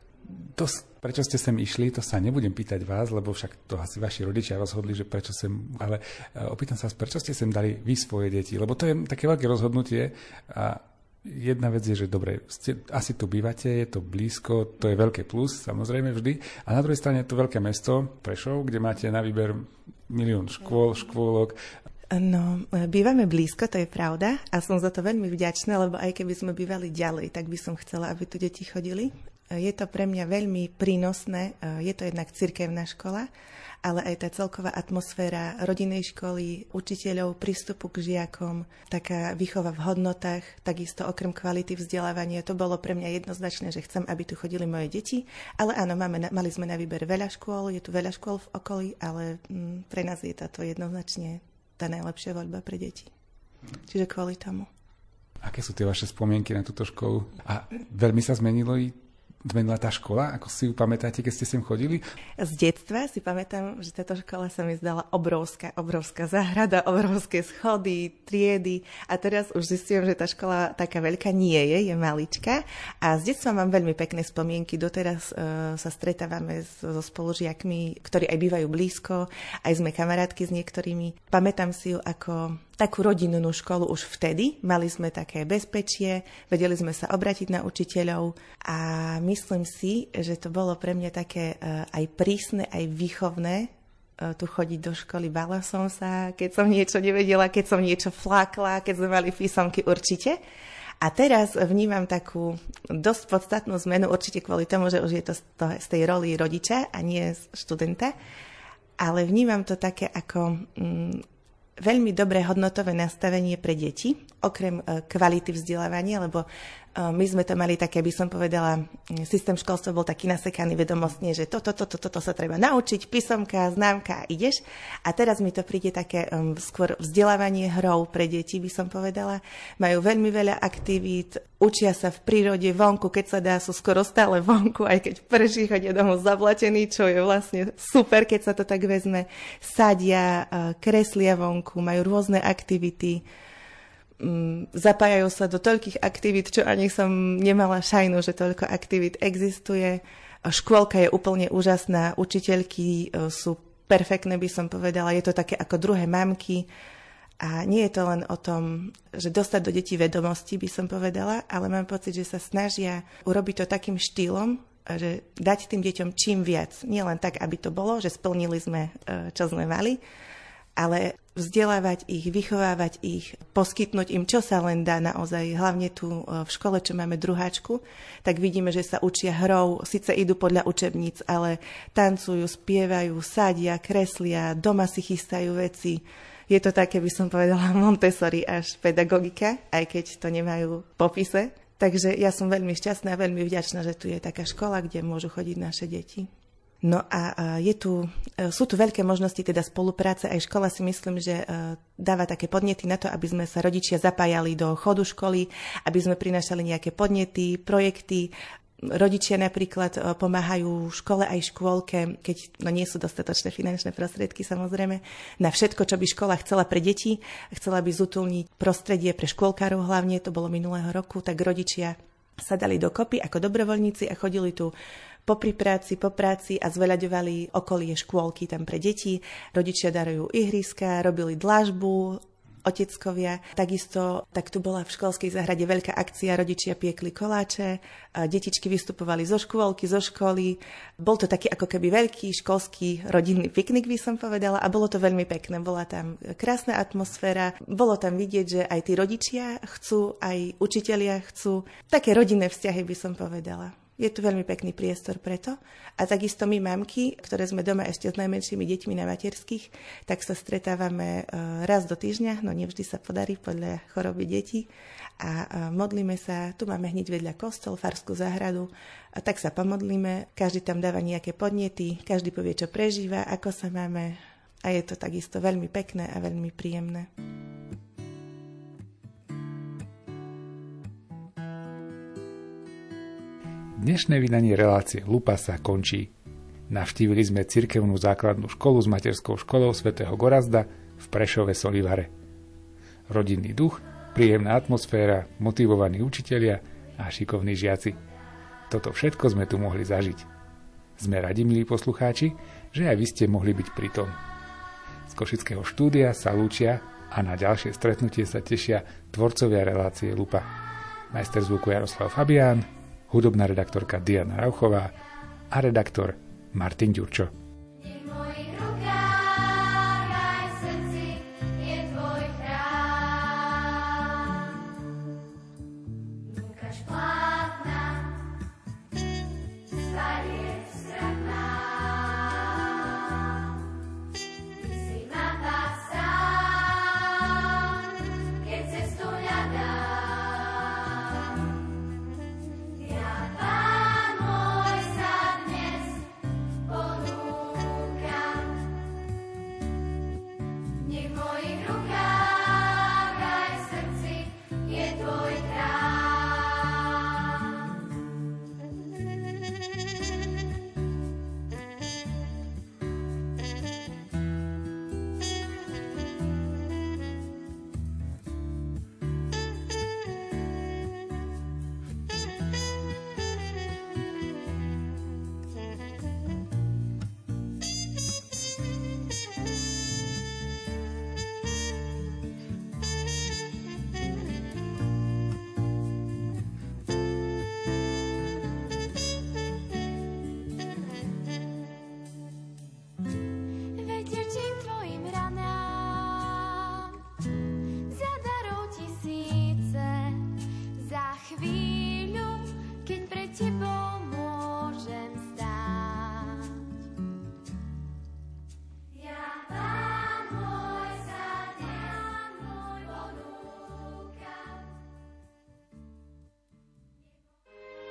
To, prečo ste sem išli, to sa nebudem pýtať vás, lebo však to asi vaši rodičia rozhodli, že prečo sem, ale opýtam sa vás, prečo ste sem dali vy svoje deti, lebo to je také veľké rozhodnutie a jedna vec je, že dobre, ste, asi tu bývate, je to blízko, to je veľké plus, samozrejme vždy. A na druhej strane je to veľké mesto, Prešov, kde máte na výber milión škôl, škôlok. No, bývame blízko, to je pravda a som za to veľmi vďačná, lebo aj keby sme bývali ďalej, tak by som chcela, aby tu deti chodili. Je to pre mňa veľmi prínosné, je to jednak cirkevná škola, ale aj tá celková atmosféra rodinnej školy, učiteľov, prístupu k žiakom, taká výchova v hodnotách, takisto okrem kvality vzdelávania, to bolo pre mňa jednoznačné, že chcem, aby tu chodili moje deti, ale áno, mali sme na výber veľa škôl, je tu veľa škôl v okolí, ale pre nás je táto jednoznačne tá najlepšia voľba pre deti. Čiže kvôli tomu. Aké sú tie vaše spomienky na túto školu? A veľmi sa zmenila tá škola? Ako si ju pamätáte, keď ste sem chodili? Z detstva si pamätám, že táto škola sa mi zdala obrovská záhrada, obrovské schody, triedy. A teraz už zistím, že tá škola taká veľká nie je, je maličká. A z detstva mám veľmi pekné spomienky. Doteraz sa stretávame so spolužiakmi, ktorí aj bývajú blízko. Aj sme kamarátky s niektorými. Pamätám si ju ako takú rodinnú školu už vtedy. Mali sme také bezpečie, vedeli sme sa obrátiť na učiteľov a myslím si, že to bolo pre mňa také aj prísne, aj výchovné tu chodiť do školy. Bála som sa, keď som niečo nevedela, keď som niečo flákla, keď sme mali písomky určite. A teraz vnímam takú dosť podstatnú zmenu, určite kvôli tomu, že už je to z tej roli rodiča a nie študenta, ale vnímam to také ako veľmi dobré hodnotové nastavenie pre deti, okrem kvality vzdelávania, lebo my sme to mali také, by som povedala, systém školstva bol taký nasekaný vedomostne, že toto sa treba naučiť, písomka, známka, ideš. A teraz mi to príde také skôr vzdelávanie hrou pre deti, by som povedala. Majú veľmi veľa aktivít, učia sa v prírode, vonku, keď sa dá, sú skoro stále vonku, aj keď prší, chodia domov zavlačení, čo je vlastne super, keď sa to tak vezme. Sadia, kreslia vonku, majú rôzne aktivity. Zapájajú sa do toľkých aktivít, čo ani som nemala šajnu, že toľko aktivít existuje. Škôlka je úplne úžasná, učiteľky sú perfektné, by som povedala, je to také ako druhé mamky a nie je to len o tom, že dostať do detí vedomosti, by som povedala, ale mám pocit, že sa snažia urobiť to takým štýlom, že dať tým deťom čím viac. Nie len tak, aby to bolo, že splnili sme, čo sme mali, ale vzdelávať ich, vychovávať ich, poskytnúť im, čo sa len dá naozaj. Hlavne tu v škole, čo máme druháčku, tak vidíme, že sa učia hrou, síce idú podľa učebníc, ale tancujú, spievajú, sadia, kreslia, doma si chystajú veci. Je to také, by som povedala, Montessori až pedagogika, aj keď to nemajú v popise. Takže ja som veľmi šťastná a veľmi vďačná, že tu je taká škola, kde môžu chodiť naše deti. No a sú tu veľké možnosti teda spolupráce. Aj škola si myslím, že dáva také podnety na to, aby sme sa rodičia zapájali do chodu školy, aby sme prinášali nejaké podnety, projekty. Rodičia napríklad pomáhajú škole aj škôlke, keď nie sú dostatočné finančné prostriedky samozrejme, na všetko, čo by škola chcela pre deti. Chcela by zútulniť prostredie pre škôlkarov hlavne, to bolo minulého roku, tak rodičia sa dali dokopy ako dobrovoľníci a chodili tu po práci a zveľaďovali okolie škôlky tam pre deti. Rodičia darujú ihriska, robili dlažbu, oteckovia. Takisto, tak tu bola v školskej záhrade veľká akcia, rodičia piekli koláče, detičky vystupovali zo škôlky, zo školy. Bol to taký ako keby veľký školský rodinný piknik, by som povedala, a bolo to veľmi pekné. Bola tam krásna atmosféra, bolo tam vidieť, že aj tí rodičia chcú, aj učitelia chcú. Také rodinné vzťahy, by som povedala. Je tu veľmi pekný priestor preto. A takisto my mamky, ktoré sme doma ešte s najmenšími deťmi na materských, tak sa stretávame raz do týždňa, no nevždy sa podarí podľa choroby detí. A modlíme sa, tu máme hneď vedľa kostol, farskú záhradu, a tak sa pomodlíme, každý tam dáva nejaké podnety, každý povie, čo prežíva, ako sa máme. A je to takisto veľmi pekné a veľmi príjemné. Dnešné vydanie relácie Lupa sa končí. Navštívili sme cirkevnú základnú školu s materskou školou svätého Gorazda v Prešove Solivare. Rodinný duch, príjemná atmosféra, motivovaní učitelia a šikovní žiaci. Toto všetko sme tu mohli zažiť. Sme radi, milí poslucháči, že aj vy ste mohli byť pri tom. Z košického štúdia sa lúčia a na ďalšie stretnutie sa tešia tvorcovia relácie Lupa. Majster zvuku Jaroslav Fabián, hudobná redaktorka Diana Rauchová a redaktor Martin Ďurčo.